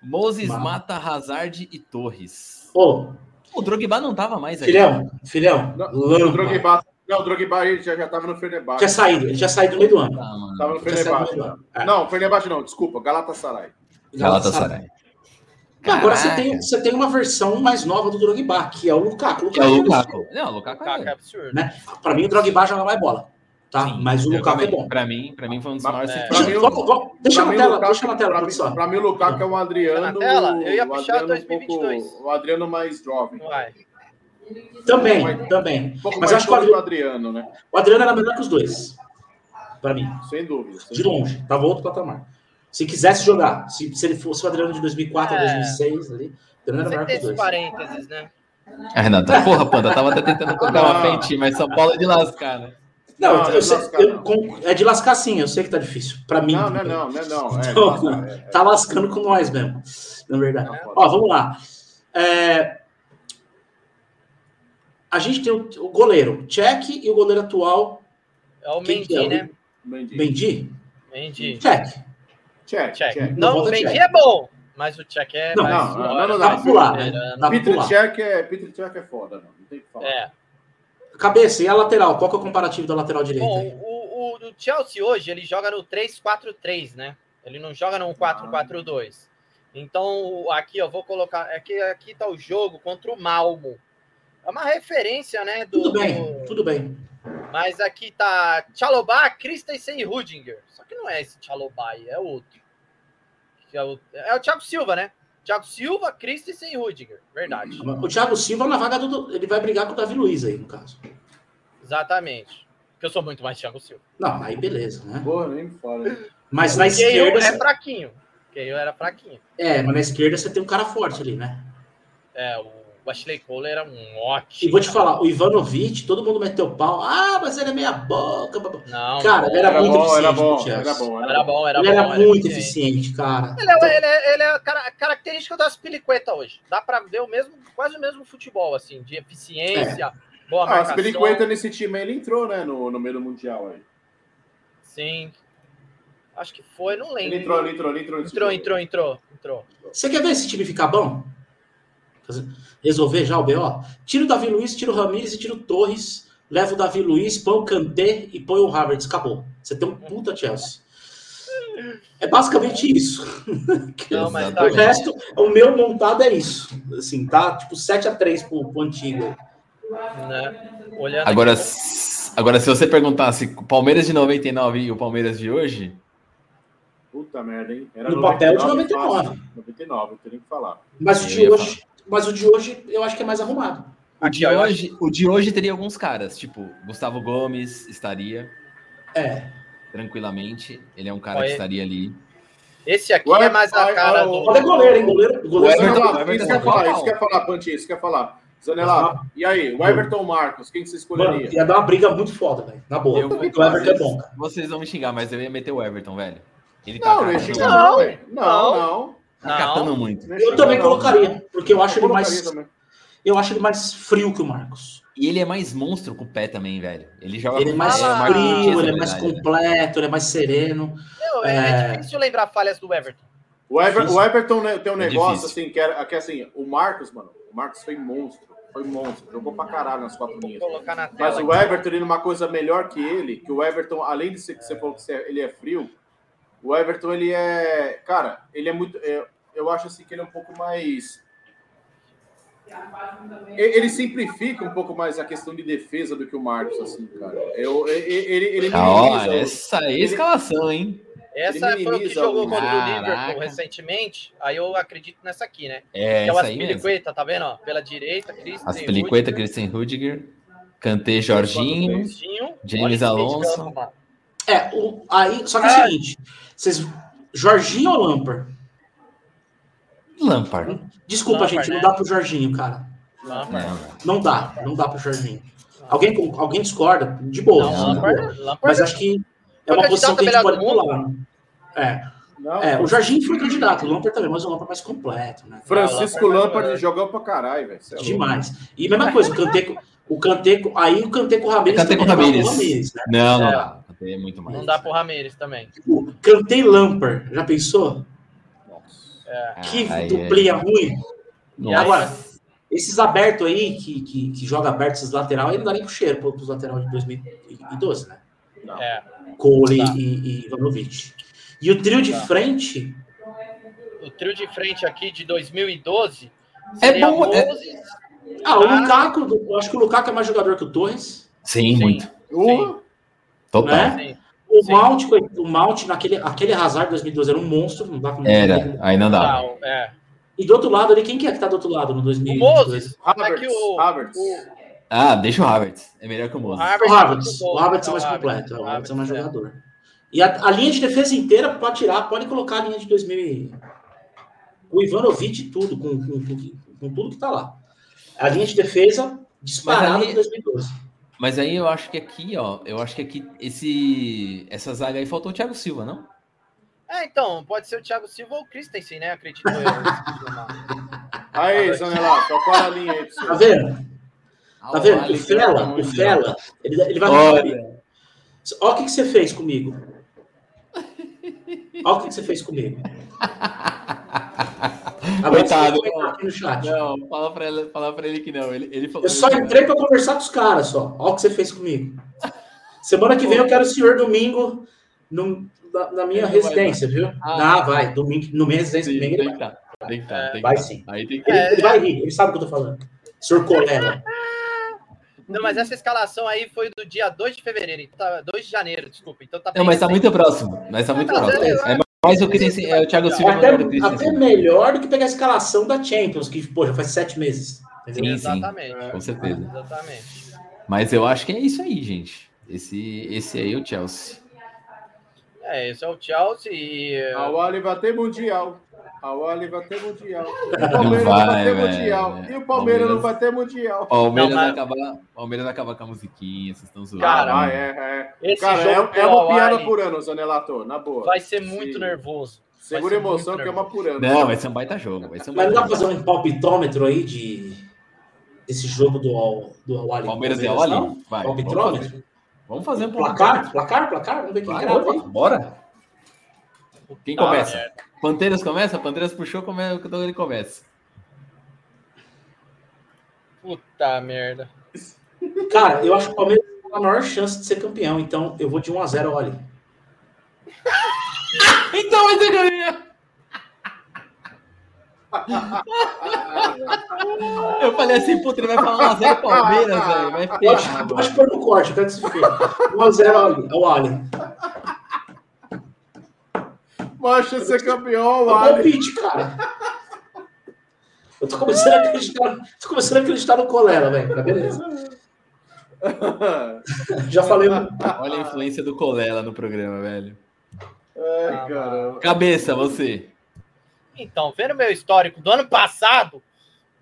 Moses, Mano. Mata, Hazard e Torres. Ô, o Drogba não tava mais aí. Filhão, filhão, não, o Drogba, não, o Drogba ele já, já tava no Fenerbahçe. Tinha saído, ele já saiu do meio do ano. Ah, tava no Fenerbahçe. É. Não, Fenerbahçe não, desculpa, Galatasaray. Galatasaray. Galatasaray. Caraca. Agora você tem, você tem uma versão mais nova do Drogba, que é o Lukaku. Lukaku é o Lukaku. Não, o Lukaku é absurdo. Né? Pra mim, o Drogba joga mais bola. Tá? Sim, mas o Lukaku é bom. Pra mim, pra mim foi um dos maiores. É. Deixa, deixa, deixa na tela. Pra, pra, pra mim, o Lukaku é um Adriano. Tá tela? Eu ia puxar o dois mil e vinte e dois. Um pouco, o Adriano mais jovem. Vai. Também, mais, também. Um mas acho que o Adriano, Adriano, né? O Adriano era melhor que os dois. Pra mim. Sem dúvida. Sem de longe. Dúvida. Tava outro patamar. Se quisesse jogar, se, se ele fosse o Adriano de dois mil e quatro é. a dois mil e seis, ali, Adriano era Marcos dois. Parênteses, né? A Renata, porra, Panda, tava até tentando colocar uma frente, mas São Paulo é de lascar, né? Não, não, eu é, sei, lascar, eu, não. é de lascar sim, eu sei que tá difícil. Pra mim. Não, não, não, não, não. É, então, não é, é. Tá lascando com nós mesmo, na verdade. Não, ó, vamos lá. É, a gente tem o, o goleiro, Čech, e o goleiro atual. É o Mendy, é? né? Mendy? Mendy. Čech. Čech, Čech. Čech. Não, o Mendy é bom, mas o Čech é não, mais... Não, não, não, não. Tá pular, né? Tá Peter Čech é, é foda, não, não tem o que falar. É. Cabeça, e a lateral? Qual que é o comparativo da lateral direita? Bom, o, o, o Chelsea hoje, ele joga no três quatro três, né? Ele não joga no quatro quatro dois. Então, aqui, ó, vou colocar... Aqui, aqui tá o jogo contra o Malmo. É uma referência, né? Do, tudo bem, do... tudo bem. Mas aqui tá Chalobah, Christensen e Rudiger. Só que não é esse Chalobah aí, é outro. É o, é o Thiago Silva, né? Thiago Silva, Christensen e Rudiger. Verdade. O Thiago Silva na vaga do... Ele vai brigar com o Davi Luiz aí, no caso. Exatamente. Porque eu sou muito mais Thiago Silva. Não, aí beleza, né? Boa, nem me fala. Hein? Mas na esquerda... Porque eu é fraquinho. Porque eu era fraquinho. É, mas na esquerda você tem um cara forte ali, né? É, o... O Ashley Cole era um ótimo. E vou te falar, o Ivanovic, todo mundo meteu pau. Ah, mas ele é meia boca. Não, cara, ele era, era muito bom, eficiente. Era bom, era bom, era, era bom. Era ele bom, era, era muito era eficiente, cara. Ele é, então... ele é, ele é a característica das Piliqueta hoje. Dá pra ver o mesmo, quase o mesmo futebol, assim, de eficiência, é. boa ah, marcação. As Piliqueta nesse time, ele entrou, né, no, no meio do Mundial aí. Sim. Acho que foi, não lembro. Ele entrou, ele entrou, ele entrou. Entrou, entrou, entrou, entrou. Você quer ver esse time ficar bom? Resolver já o B O? Tira o Davi Luiz, tira o Ramires e tira o Torres. Leva o Davi Luiz, põe o Kanté e põe o Havertz. Acabou. Você tem um puta Chelsea. É basicamente isso. Não, mas tá o bem. Resto, o meu montado é isso. Assim, tá? Tipo sete a três pro, pro antigo. Né? Agora, aqui... agora, se você perguntasse o Palmeiras de noventa e nove e o Palmeiras de hoje... Puta merda, hein? Era no papel de noventa e nove. noventa e nove, eu teria que falar. Mas o de hoje... Mas o de hoje eu acho que é mais arrumado. O de hoje, o de hoje teria alguns caras, tipo, Gustavo Gomes estaria. É. Tranquilamente. Ele é um cara Olha. que estaria ali. Esse aqui Ué, é mais a cara do. Olha o goleiro, hein? Goleiro. goleiro o Everton, Everton, isso quer falar, isso quer falar, Pantinho, isso quer falar. Zanellato, uhum. E aí, o Everton Marcos, quem que você escolheria? Mano, ia dar uma briga muito foda, velho. Na boa. Eu, eu, o Everton vocês, é bom, cara. Vocês vão me xingar, mas eu ia meter o Everton, velho. Ele tá não, xingar, não, velho. não, não, não. Tá catando muito. Eu também colocaria, porque eu acho ele mais. Também. Eu acho ele mais frio que o Marcos. E ele é mais monstro com o pé também, velho. Ele joga Ele é mais ah, frio, ele é mais completo, ele é mais sereno. Não, é... é difícil lembrar falhas do Everton. O, Ever... o Everton tem um negócio é assim, que, era, que assim, o Marcos, mano, o Marcos foi monstro. Foi monstro, jogou pra caralho nas quatro linhas. Na Mas o Everton, ele é uma coisa melhor que ele, que o Everton, além de ser que você falou que ele é frio, o Everton, ele é. Cara, ele é muito. É... Eu acho assim que ele é um pouco mais... Ele simplifica um pouco mais a questão de defesa do que o Marcos, assim, cara. Eu, ele, ele, ele minimiza... Ah, essa é a escalação, ele, hein? Essa foi o que jogou contra o Liverpool recentemente. Aí eu acredito nessa aqui, né? É, então, essa aí Piliqueta, tá vendo? Ó, pela direita, Christian As Piliqueta, Christian Rudiger, Kanté, Jorginho, James Alonso. É, o, aí, só que é o seguinte, vocês, Jorginho ou Lampard? Lampard. Desculpa, Lampard, gente, né? Não dá pro Jorginho, cara. Lampard. Não dá, não dá pro Jorginho. Alguém, alguém discorda? De boa. Não, Lampard, Lampard, mas acho que é uma posição que a gente pode pular. É. Não, é, o Jorginho foi candidato, o Lampard também, mas o Lampard mais completo, né? Francisco Lampard, Lampard jogou pra caralho, velho. Demais. E mesma coisa, o Kanté, o Kanté, aí o Kanté com o Ramires também não dá pro Ramires, né? Não, não é. dá. É muito mais. Não dá pro Ramires também. O Kanté Lampard, já pensou? É. Que ah, duplinha é. ruim. Nossa. Agora, esses abertos aí, que, que, que joga aberto esses lateral, aí não dá nem pro cheiro para os lateral de dois mil e doze, né? Não. É. Cole tá. e Ivanovic. E, e o trio de tá. frente... O trio de frente aqui de dois mil e doze... É bom... É... Ah, o Lukaku... Eu acho que o Lukaku é mais jogador que o Torres. Sim, Sim. muito. O... Sim. Total. Né? Sim. O Mount, o Mount, naquele aquele Hazard dois mil e doze, era um monstro. Não dá como era, aí não dá. Não, é. E do outro lado ali, quem que é que tá do outro lado no dois mil e doze? O Havertz. O... o... Ah, deixa o Havertz. É melhor que o Moses. O Havertz. O Havertz é mais completo. O Havertz é mais jogador. E a, a linha de defesa inteira pode tirar, pode colocar a linha de dois mil. O Ivanovic e tudo, com, com, com, com tudo que tá lá. A linha de defesa disparada em dois mil e doze. Mas aí eu acho que aqui, ó, eu acho que aqui esse, essa zaga aí faltou o Thiago Silva, não? É, então, pode ser o Thiago Silva ou o Christensen, né? Acredito eu. Aí, Zanellato, qual a linha aí? Tá vendo? Tá vendo? O Fela, o Fela, ele, ele vai... Olha o que, que você fez comigo. Olha o que, que você fez comigo. Coitado, aqui no chat. Não, fala pra ele, fala pra ele que não. Ele, ele falou, eu só entrei pra conversar com os caras, só. Olha o que você fez comigo. Semana que vem eu quero o senhor domingo no, na, na minha residência, viu? Ah, ah vai. vai. Domingo, no minha residência sim, domingo ele vai. Tá, tem que tá, tem vai que tá. sim. Aí tem que... ele, ele vai rir, ele sabe o que eu tô falando. Senhor Colela. Não, mas essa escalação aí foi do dia dois de fevereiro. Então tá, dois de janeiro, desculpa. Então tá bem não, mas tá muito próximo. Mas tá muito tá, próximo. É, é, mas o, Christensen, é, o Thiago Silva até, é o até melhor do que pegar a escalação da Champions, que pô, já faz sete meses. Sim, exatamente. Sim, com certeza. É, exatamente. Mas eu acho que é isso aí, gente. Esse, esse aí é o Chelsea. É, esse é o Chelsea. E... Al Ahly vai ter mundial. Al Ahly vai ter mundial. O Palmeiras vai, vai ter véio, mundial. Véio. E o Palmeiras, Palmeiras não vai ter mundial. Palmeiras, não, vai acabar, Palmeiras vai acabar com a musiquinha, vocês estão zoando. Cara, é, é. Cara, é, é uma piada por ano, Zanellato, na boa. Vai ser muito Sim. nervoso. Segura emoção, que é uma por ano. Não, vai ser um baita jogo. Vai ser um baita Mas dá pra fazer um palpitômetro aí de... esse jogo do Al, do Al Ahly. Palmeiras e Al Ahly? Vai. Palpitômetro? Vamos fazer um placar. Placar, placar? Vamos ver quem grava aí. Bora. Quem começa? Ah, Panteiras começa? Panteiras puxou, como é que ele começa? Puta merda. Cara, eu acho que o Palmeiras tem a maior chance de ser campeão, então eu vou de um a zero, olha. Então vai ser campeão! Eu falei assim, puta, ele vai falar um a zero Palmeiras, velho. Vai ferrar. Pode pôr no corte, eu quero que se ferre. um a zero, olha. Olha. Acha ser campeão, Al Ahly. Cara. Eu tô começando a acreditar, tô começando a acreditar no Colera, velho. Tá beleza. Já falei. Olha a influência do Colera no programa, velho. Ai, caramba. Cabeça, você. Então, vendo meu histórico do ano passado,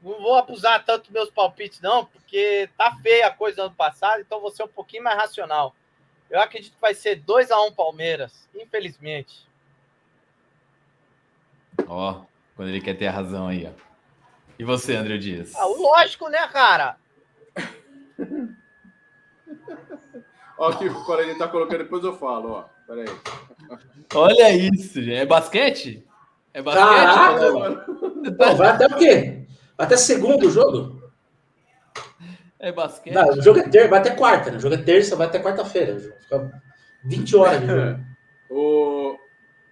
não vou abusar tanto dos meus palpites, não, porque tá feia a coisa do ano passado, então vou ser um pouquinho mais racional. Eu acredito que vai ser dois a um Palmeiras, infelizmente. Ó, oh, quando ele quer ter a razão aí, ó. E você, André Dias? Ah, lógico, né, cara? Ó, o que o Corinthians tá colocando, depois eu falo, ó. Peraí. Olha isso, gente. É basquete? É basquete? Caraca, mano. Pô, vai até o quê? Vai até segundo o jogo? É basquete? Não, o jogo é terça, vai até quarta, né? O jogo é terça, vai até quarta-feira. Fica vinte horas de jogo. O...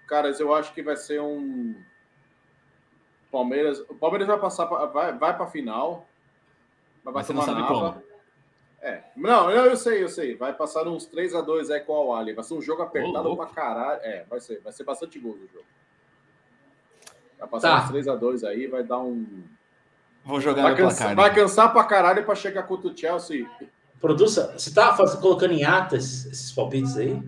Caras, eu acho que vai ser um... Palmeiras... O Palmeiras vai passar... Pra... Vai, vai pra final. Vai bater uma nava. É. Não, eu, eu sei, eu sei. Vai passar uns três a dois aí com o Al Ahly. Vai ser um jogo apertado oh, pra caralho. É, vai ser. Vai ser bastante gol no jogo. Vai passar tá. uns três a dois aí, vai dar um... Vou jogar vai no cansa... placar. Né? Vai cansar pra caralho pra chegar contra o Chelsea. Produça, você tá colocando em atas esses palpites aí?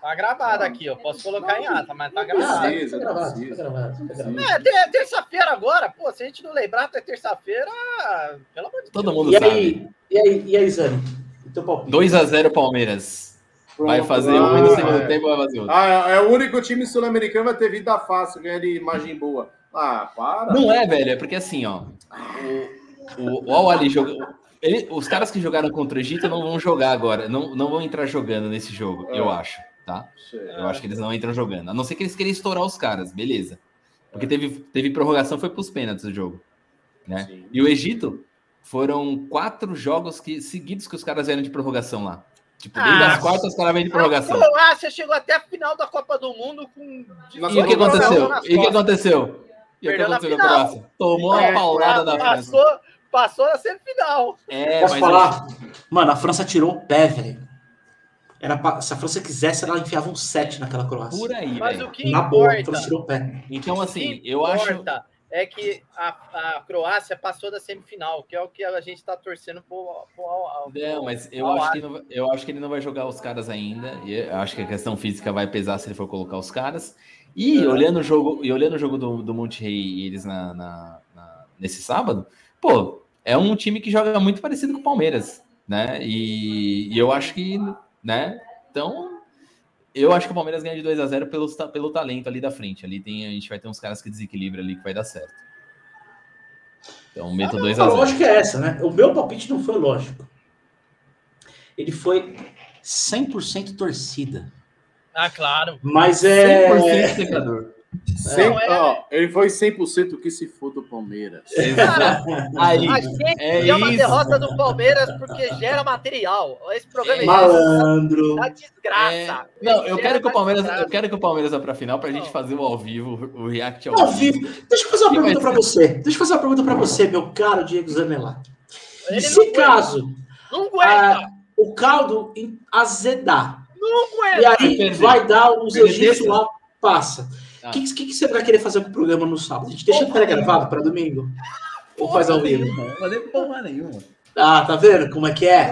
Tá gravado aqui, ó. Posso colocar em ata, mas tá gravado. Precisa, tá gravado, precisa. Tá gravado, tá gravado. É, é terça-feira agora, pô. Se a gente não lembrar até terça-feira, pelo amor de Deus. Todo mundo e sabe. Aí, e aí, e aí, Zane? dois a zero Palmeiras. Pronto. Vai fazer ah, um no segundo é. tempo, vai fazer outro. Ah, é o único time sul-americano vai ter vida fácil, ganhar de imagem boa. Ah, para. Não é, velho. É porque assim, ó. O, o Al Ahly jogou... Ele, os caras que jogaram contra o Egito não vão jogar agora. Não, não vão entrar jogando nesse jogo, é. eu acho. Tá? É. Eu acho que eles não entram jogando. A não ser que eles querem estourar os caras, beleza. Porque teve, teve prorrogação, foi pros pênaltis o jogo. Né? E o Egito foram quatro jogos que, seguidos que os caras vieram de prorrogação lá. Tipo, desde ah, as quartas os caras vêm de prorrogação. Ah, você chegou até a final da Copa do Mundo com... E o que aconteceu? E o que aconteceu? E o que aconteceu com a Croácia? Tomou a paulada da França. Passou, passou na semifinal. É, Posso mas falar? Eu... Mano, a França tirou o pé, velho. Era pra, se a França quisesse, ela enfiava um sete naquela Croácia. Por aí, Mas véio. o que Na importa... Boa, o pé. Então, assim, eu acho... É que a, a Croácia passou da semifinal, que é o que a gente tá torcendo pro... pro, pro, pro não, mas eu acho, que não, eu acho que ele não vai jogar os caras ainda. E eu acho que a questão física vai pesar se ele for colocar os caras. E é. olhando o jogo, e olhando o jogo do, do Monterrey e eles na, na, na, nesse sábado, pô, é um time que joga muito parecido com o Palmeiras, né? E, e eu acho que... Né? Então, eu acho que o Palmeiras ganha de dois a zero pelo, pelo talento ali da frente. Ali tem, a gente vai ter uns caras que desequilibram ali que vai dar certo. Então, meto dois a zero. A lógica é essa, né? O meu palpite não foi lógico. Ele foi cem por cento torcida. Ah, claro. Mas é... cem por cento secador. cem, não, é... ó, ele foi cem por cento que se for do Palmeiras. Aí, a gente é, é uma derrota do Palmeiras porque gera material. Esse programa é, é malandro. Da desgraça. É... Não, eu quero, que o Palmeiras, eu quero que o Palmeiras vá pra final pra gente fazer o ao vivo, o react ao, ao vivo. vivo. Deixa eu fazer uma que pergunta pra você. Deixa eu fazer uma pergunta pra você, meu caro Diego Zanellato. Nesse caso, não aguenta. Ah, o caldo azedar. Não aguenta. E aí Perder. vai dar os egípcios lá, passa. O ah. que, que, que você vai querer fazer com o programa no sábado? A gente deixa pré-gravado para domingo? Porra, ou faz ao vivo? Não fazer porra nenhuma. Ah, tá vendo como é que é?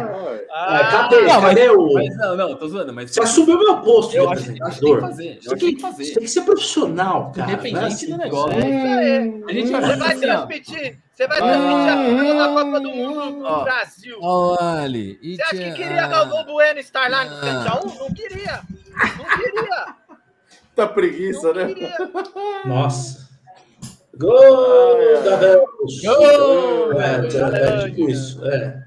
Ah, é cadê, não, cadê mas, o... Mas não, não, tô zoando. Mas... Você assumiu o meu posto. Eu acho, acho que tem que fazer. Você tem que fazer. Você tem que ser profissional, cara. Independente assim, do negócio. É, é. A gente vai você, vai assim, transmitir, você vai transmitir ah, a final da Copa do Mundo pro ó, Brasil. Ó, Ali, você acha que queria Galvão Bueno estar lá no três a um? Não queria. Não queria. Tá preguiça, não, né? Queria. Nossa. Gol da Bel! É tipo isso, é.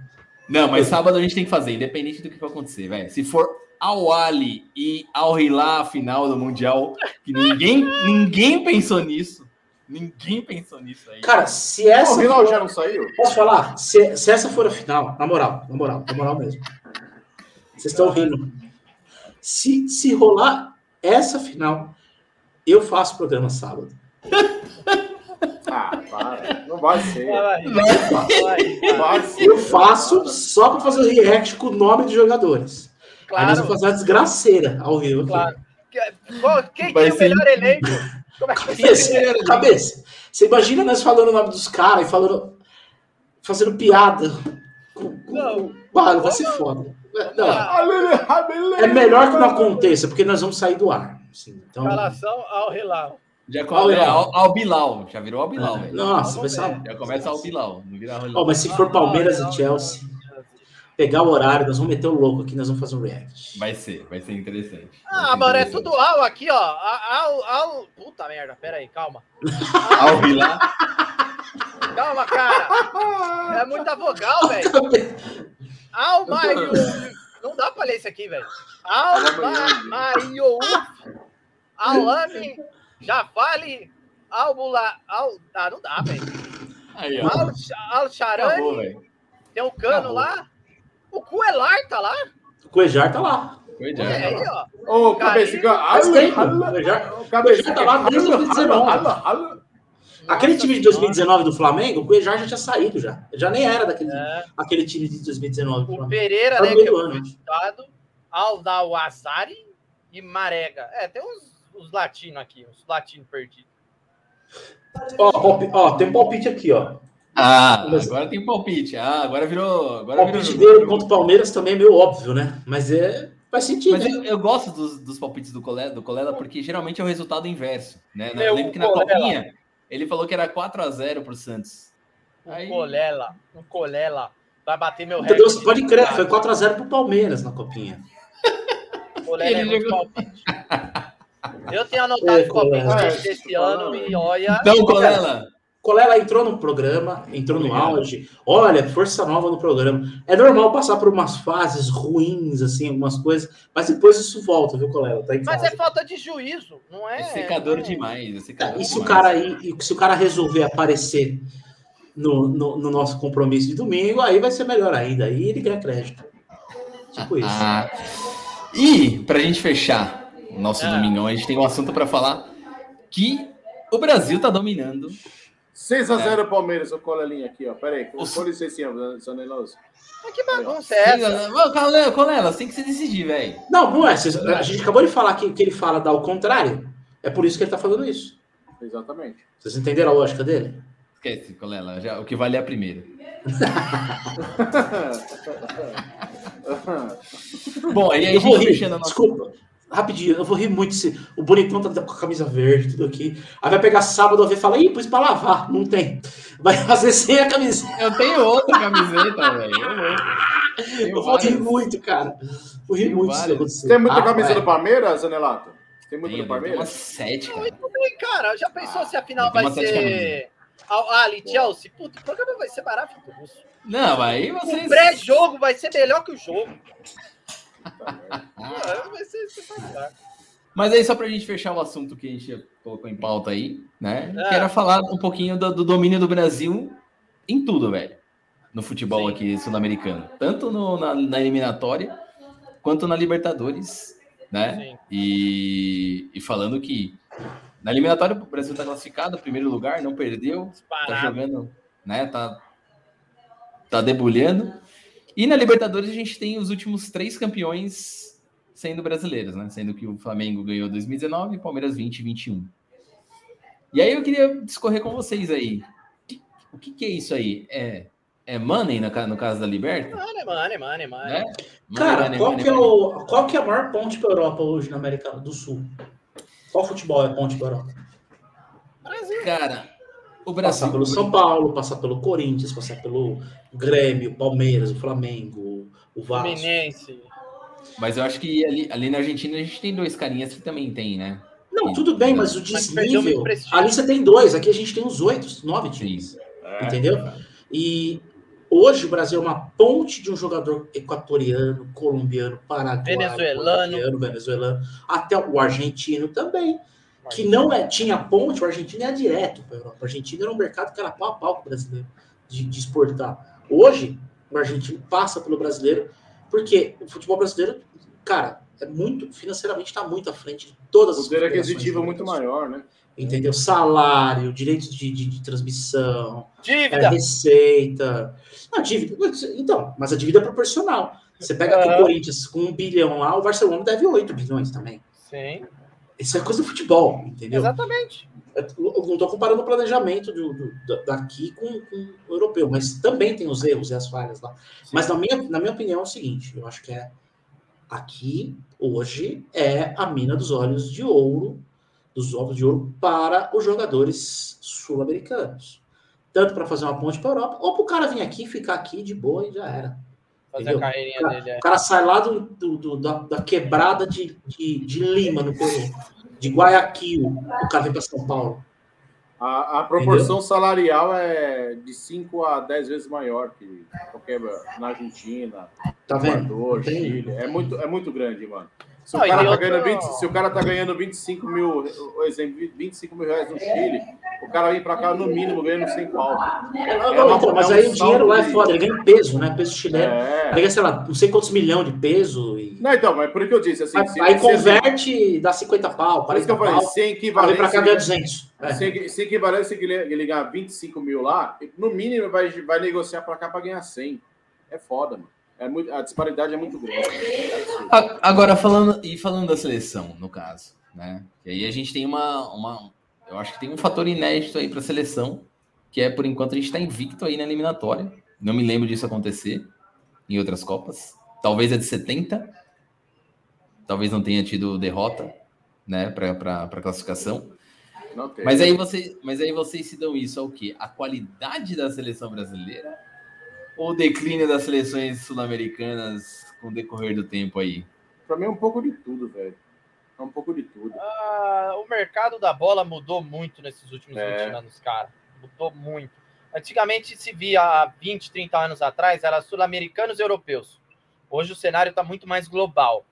Não, mas sábado a gente tem que fazer, independente do que vai acontecer, velho. Se for Al Ahly e Al-Hilal a final do Mundial, que ninguém, ninguém pensou nisso. Ninguém pensou nisso aí. Cara, se essa... O Al-Hilal já não saiu? Posso falar? Se, se essa for a final, na moral, na moral, na moral mesmo. Vocês estão rindo. Se, se rolar essa final, eu faço programa sábado. Ah, para. Não vai ser. Vai, vai, vai. Eu faço só para fazer o react com o nome de jogadores. Claro. Aí nós vamos fazer uma desgraceira ao Rio. Claro. Quem tem o melhor elenco? Como é que cabeça, é o cabeça. Você imagina nós falando o nome dos caras e falando, fazendo piada. Com, com... Não. Mano, vai ser foda. Não. Não. É melhor que não aconteça, porque nós vamos sair do ar. Assim, então... Relação ao Hilal. Já começa Al-Hilal, já virou Al-Hilal. Ah, nossa, pessoal. Já começa Al-Hilal. Oh, mas se for Palmeiras ah, e Chelsea, pegar o horário, nós vamos meter o louco aqui, nós vamos fazer um react. Vai ser, vai ser interessante. Vai ah, ser mano, interessante. É tudo Al aqui, ó. Al, Al... Puta merda, pera aí, calma. Al-Hilal. Calma, cara. É muita vogal, velho. Al Maio. Não dá pra ler isso aqui, velho. Al Maio. Alame. Já fale Albula. Al... Ah, não dá, velho. Al-Charani. Al tem um cano acabou. Lá. O Cuejar tá lá. O Cuejar tá lá. O Cuejar é, tá lá. Ô, cabeça. O Cuejar tá lá desde dois mil e dezenove. Aquele time de dois mil e dezenove do Flamengo, o Cuejar já tinha saído já. Já nem era daquele é. Aquele time de dois mil e dezenove. O Pereira, né, que é o resultado. Al-Jazira e Marega. É, tem uns os latinos aqui, os latinos perdidos. Ó, oh, oh, tem um palpite aqui, ó. Ah, mas... agora tem um palpite. Ah, agora virou... Agora palpite virou... dele contra o Palmeiras também é meio óbvio, né? Mas é... faz sentido. Mas né? eu, eu gosto dos, dos palpites do Colela, do Colela, porque geralmente é o resultado inverso, né? Meu eu lembro que na Colela. Copinha ele falou que era quatro a zero pro Santos. O Aí... Colela, o Colela vai bater meu recorde. Deus, pode crer, lugar. Foi quatro a zero pro Palmeiras na Copinha. O Colela é muito palpite. Eu tenho anotado o palpite desse ano e olha... Então, Colela. Colela entrou no programa, entrou no auge. Olha, força nova no programa. É normal passar por umas fases ruins, assim, algumas coisas, mas depois isso volta, viu, Colela? Tá em mas é falta de juízo, não é? É secador demais. É secador e se demais. O cara aí, se o cara resolver aparecer no, no, no nosso compromisso de domingo, aí vai ser melhor ainda. Aí ele ganha crédito. Tipo isso. Ah, e, pra gente fechar... Nosso é. Domingão, a gente tem um assunto para falar que o Brasil tá dominando. seis a zero é. Palmeiras, eu colo a linha aqui, ó. Peraí, com Os... licencinha, Zanellato. Mas que bagunça é essa? Mano, Colela, tem que se decidir, velho. Não, não é. A gente acabou de falar que, que ele fala dá o contrário. É por isso que ele tá falando isso. Exatamente. Vocês entenderam a lógica dele? Esquece, Colela. Já, o que vale é a primeira. Bom, e aí eu a gente tá fechando a nossa... Desculpa. Rapidinho, eu vou rir muito se o bonitão tá com a camisa verde, tudo aqui. Aí vai pegar sábado, vai falar, ih, pus pra lavar, não tem. Vai fazer sem a camiseta. Eu tenho outra camiseta, velho. Eu, eu vou rir muito, cara. Vou rir tenho muito se acontecer. Tem muita ah, camisa do Palmeiras, Zanellato? Tem muita do Palmeiras? Tem sete, cara. Muito bem, cara. Já pensou ah, se a final vai ser Al Ahly, Chelsea? Puta, o programa vai ser maravilhoso. Não, aí vocês... O pré-jogo vai ser melhor que o jogo. Mas aí só pra gente fechar o assunto que a gente colocou em pauta aí, né? É. Quero falar um pouquinho do, do domínio do Brasil em tudo, velho. No futebol Sim. aqui sul-americano. Tanto no, na, na eliminatória, quanto na Libertadores, né? E, e falando que na eliminatória o Brasil tá classificado, primeiro lugar, não perdeu. Disparado. Tá jogando, né? Tá, tá debulhando. E na Libertadores a gente tem os últimos três campeões sendo brasileiros, né? Sendo que o Flamengo ganhou dois mil e dezenove, Palmeiras vinte e vinte e um. E aí eu queria discorrer com vocês aí. O que, o que é isso aí? É É money no caso da Libertadores? Money, money, money, money. É? Cara, money, qual, money, que money, é o, money. Qual que é a maior ponte para a Europa hoje na América do Sul? Qual futebol é ponte para a Europa? Brasil. Cara, o Brasil. Passar pelo São Paulo, passar pelo Corinthians, passar pelo Grêmio, Palmeiras, o Flamengo, o Vasco. Fluminense. Mas eu acho que ali, ali na Argentina a gente tem dois carinhas que também tem, né? Não, tudo bem, mas o desnível... Mas ali você tem dois, aqui a gente tem uns oito, nove times. É, entendeu? É. E... hoje o Brasil é uma ponte de um jogador equatoriano, colombiano, paraguaio, venezuelano, venezuelano até o argentino também, o que argentino. Não é, tinha ponte, o argentino era direto para a Europa. O argentino era um mercado que era pau a pau para o brasileiro de, de exportar. Hoje, o argentino passa pelo brasileiro, porque o futebol brasileiro, cara, é muito, financeiramente está muito à frente de todas as coisas. O poder aquisitivo é muito maior, né? Entendeu? Salário, direitos de, de, de transmissão, dívida. É, receita. Não, dívida. Então, mas a dívida é proporcional. Você pega aqui o Corinthians com um bilhão lá, o Barcelona deve oito bilhões também. Sim. Isso é coisa do futebol, entendeu? Exatamente. Eu não estou comparando o planejamento do, do, daqui com, com o europeu, mas também tem os erros e as falhas lá. Sim. Mas na minha, na minha opinião é o seguinte, eu acho que é aqui, hoje, é a mina dos olhos de ouro dos ovos de ouro para os jogadores sul-americanos. Tanto para fazer uma ponte para a Europa, ou para o cara vir aqui, ficar aqui de boa e já era. Fazer entendeu? A carreirinha o cara, dele. É. O cara sai lá do, do, do, da, da quebrada de, de, de Lima, no Peru, de Guayaquil, o cara vem para São Paulo. A, a proporção entendeu? Salarial é de cinco a dez vezes maior que qualquer na Argentina, tá Equador, Chile. É muito, é muito grande, mano. Se o, cara tá ganhando vinte, se o cara tá ganhando vinte e cinco mil, exemplo, vinte e cinco mil reais no Chile, o cara vem pra cá no mínimo ganhando cem pau. É uma, então, mas é um aí o dinheiro lá é foda, ele ganha em peso, né? Peso chileno. É. Ele ganha, sei lá, não sei quantos milhões de peso. E... Não, então, mas por isso que eu disse. Assim, aí, se, aí se, converte e dá cinquenta pau, por isso que eu falei, sem equivalência. Vem pra cá ganha duzentos. É. Sem, sem equivalência que ele ganhar vinte e cinco mil lá, no mínimo vai, vai negociar pra cá pra ganhar cem. É foda, mano. É muito, a disparidade é muito grande. Agora, falando, e falando da seleção, no caso, né? E aí a gente tem uma, uma... Eu acho que tem um fator inédito aí para a seleção, que é, por enquanto, a gente está invicto aí na eliminatória. Não me lembro disso acontecer em outras Copas. Talvez a de setenta. Talvez não tenha tido derrota, né? Para a classificação. Não tem. Mas aí, você, mas aí vocês se dão isso ao quê? A qualidade da seleção brasileira... ou o declínio das seleções sul-americanas com o decorrer do tempo aí? Para mim é um pouco de tudo, velho. É um pouco de tudo. Ah, o mercado da bola mudou muito nesses últimos é. vinte anos, cara. Mudou muito. Antigamente se via há vinte, trinta anos atrás, era sul-americanos e europeus. Hoje o cenário está muito mais global.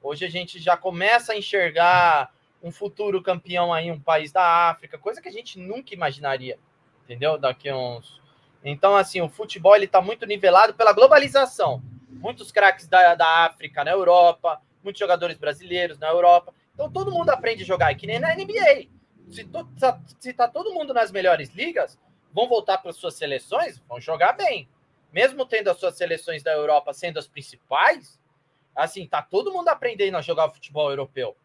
Hoje a gente já começa a enxergar um futuro campeão aí, um país da África, coisa que a gente nunca imaginaria, entendeu? Daqui a uns... Então, assim, o futebol está muito nivelado pela globalização. Muitos craques da, da África na Europa, muitos jogadores brasileiros na Europa. Então, todo mundo aprende a jogar, é que nem na N B A. Se to, está todo mundo nas melhores ligas, vão voltar para as suas seleções, vão jogar bem. Mesmo tendo as suas seleções da Europa sendo as principais, assim, está todo mundo aprendendo a jogar futebol europeu.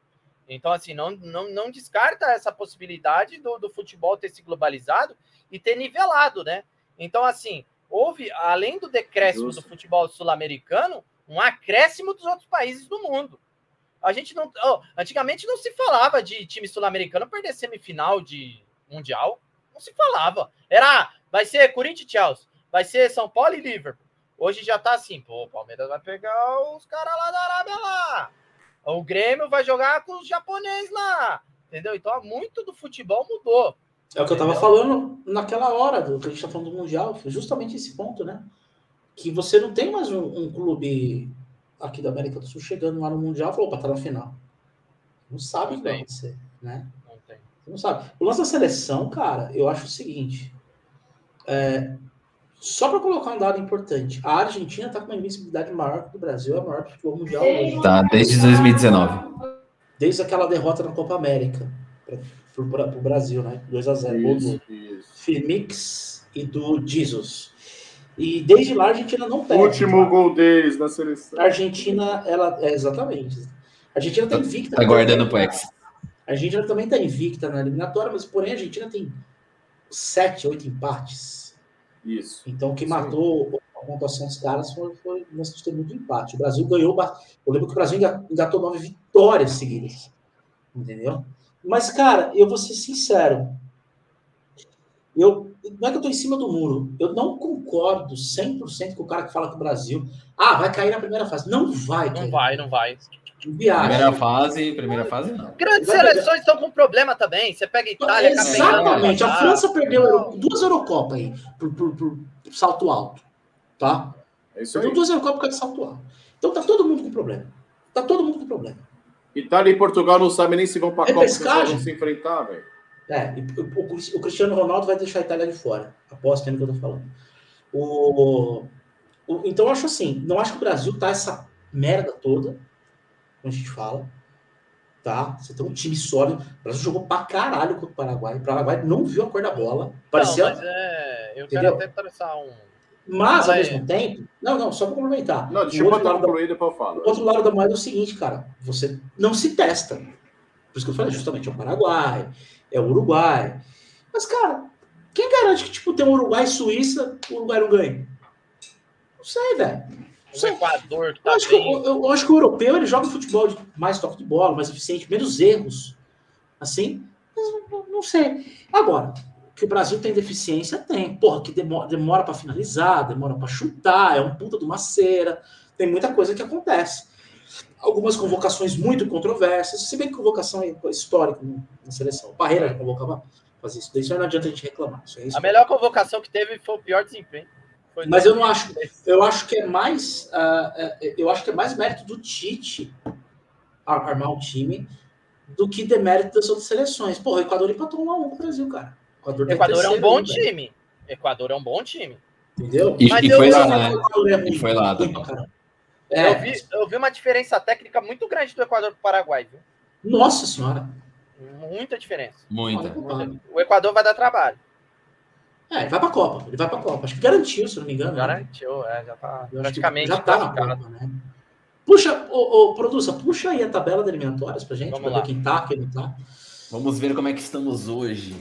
Então, assim, não, não, não descarta essa possibilidade do, do futebol ter se globalizado e ter nivelado, né? Então, assim, houve, além do decréscimo Justo. do futebol sul-americano, um acréscimo dos outros países do mundo. A gente não... Oh, antigamente não se falava de time sul-americano perder semifinal de Mundial. Não se falava. Era, vai ser Corinthians e Chelsea, vai ser São Paulo e Liverpool. Hoje já tá assim, pô, o Palmeiras vai pegar os caras lá da Arábia lá. O Grêmio vai jogar com os japoneses lá. Entendeu? Então, muito do futebol mudou. É o que eu tava falando naquela hora do que a gente tá falando do Mundial, foi justamente esse ponto, né? Que você não tem mais um, um clube aqui da América do Sul chegando lá no Mundial e falou, opa, tá na final. Não sabe o que vai acontecer, né? Não tem. Você não sabe. O lance da seleção, cara, eu acho o seguinte, é, só pra colocar um dado importante, a Argentina tá com uma invencibilidade maior que o Brasil, é a maior do futebol mundial hoje. Tá, desde dois mil e dezenove. Desde aquela derrota na Copa América. Para o Brasil, né? dois a zero. Firmix e do Jesus. E desde lá a Argentina não perde. O último tá? gol deles na seleção. A Argentina, ela. É, exatamente. A Argentina tá invicta. Tá guardando o P E X. A Argentina também tá invicta na eliminatória, mas porém a Argentina tem sete, oito empates. Isso. Então, o que Isso matou a pontuação dos caras foi, foi nós temos muito empate. O Brasil ganhou. Eu lembro que o Brasil engatou nove vitórias seguidas. Entendeu? Mas, cara, eu vou ser sincero. Eu, não é que eu tô em cima do muro. Eu não concordo cem por cento com o cara que fala que o Brasil... Ah, vai cair na primeira fase. Não vai, cara. Não vai, não vai. Viagem. Primeira fase, primeira fase não. Grandes vai seleções pegar. Estão com problema também. Você pega Itália... Exatamente. A França perdeu não. duas Eurocopas aí por, por, por salto alto. Tá? É isso aí. Então, duas Eurocopas por causa de salto alto. Então tá todo mundo com problema. Tá todo mundo com problema. Itália e Portugal não sabem nem se vão pra Copa, vão se enfrentar, velho. É, o, o Cristiano Ronaldo vai deixar a Itália de fora. Aposto no que eu tô falando. O, o, então eu acho assim, não acho que o Brasil tá essa merda toda, como a gente fala, tá? Você tem um time sólido. O Brasil jogou pra caralho contra o Paraguai. O Paraguai não viu a cor da bola. Parecia... Não, mas é... Eu entendeu? Quero até atravessar um... Mas, mas, ao mesmo tempo... Não, não, só pra complementar. Não, deixa eu botar um pro depois eu falo. O outro lado da moeda é o seguinte, cara. Você não se testa. Por isso que eu falei, justamente, é o Paraguai, é o Uruguai. Mas, cara, quem garante que, tipo, tem um Uruguai e Suíça, o Uruguai não ganha? Não sei, velho. Não sei. O Equador tá eu, acho que, eu, eu acho que o europeu, ele joga futebol de mais toque de bola, mais eficiente, menos erros. Assim, não, não sei. Agora... que o Brasil tem deficiência, tem. Porra, que demora, demora para finalizar, demora para chutar, é um puta de uma cera. Tem muita coisa que acontece. Algumas convocações muito controversas, se bem que convocação é histórica na seleção. O Parreira já convocava, fazia isso. Daí não adianta a gente reclamar. Isso é isso. A melhor convocação que teve foi o pior desempenho. Foi Mas eu não acho. Eu acho que é mais, uh, eu acho que é mais mérito do Tite armar o time do que demérito das outras seleções. Porra, o Equador empatou um a um com o Brasil, cara. Equador, Equador é um bom time. time. Equador é um bom time. Entendeu? E, Mas e, foi, lá, né? e foi lá, né? É. Eu, vi, eu vi uma diferença técnica muito grande do Equador para o Paraguai, viu? Nossa Senhora! Muita diferença. Muita. Muita. O Equador vai dar trabalho. É, ele vai para a Copa. Ele vai para a Copa. Acho que garantiu, se não me engano. Garantiu, né? é. Já está praticamente... Já está na Copa, né? Puxa, ô, ô, produção, puxa aí a tabela de eliminatórias para gente, para ver quem está, quem não está. Vamos ver como é que estamos hoje.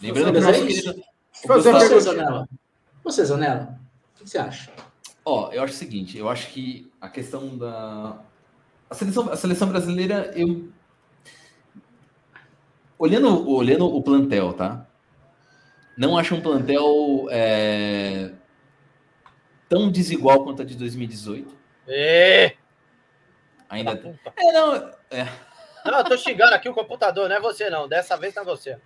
Lembrando que é isso. Você, Zanella, você, Zanella, o que você acha? Ó, oh, eu acho o seguinte, eu acho que a questão da... A seleção, a seleção brasileira, eu... Olhando, olhando o plantel, tá? Não acho um plantel é... tão desigual quanto a de dois mil e dezoito. É! Ainda... É, não... É. Não, eu tô xingando aqui o computador, não é você não. Dessa vez não é você.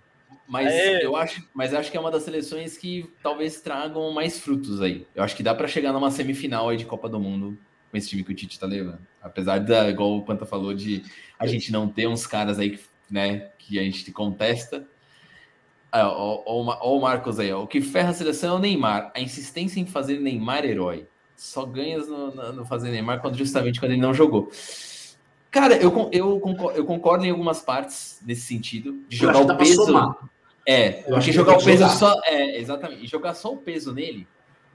Mas Aê. eu acho, mas acho que é uma das seleções que talvez tragam mais frutos aí. Eu acho que dá para chegar numa semifinal aí de Copa do Mundo com esse time que o Tite tá levando. Apesar da, igual o Panta falou, de a gente não ter uns caras aí que, né, que a gente contesta. Ah, ó, ó, ó o Marcos aí, ó. O que ferra a seleção é o Neymar. A insistência em fazer Neymar herói. Só ganhas no, no fazer Neymar quando, justamente quando ele não jogou. Cara, eu, eu, concordo, eu concordo em algumas partes nesse sentido, de jogar o peso. É, eu acho que jogar o peso só. É, exatamente. E jogar só o peso nele.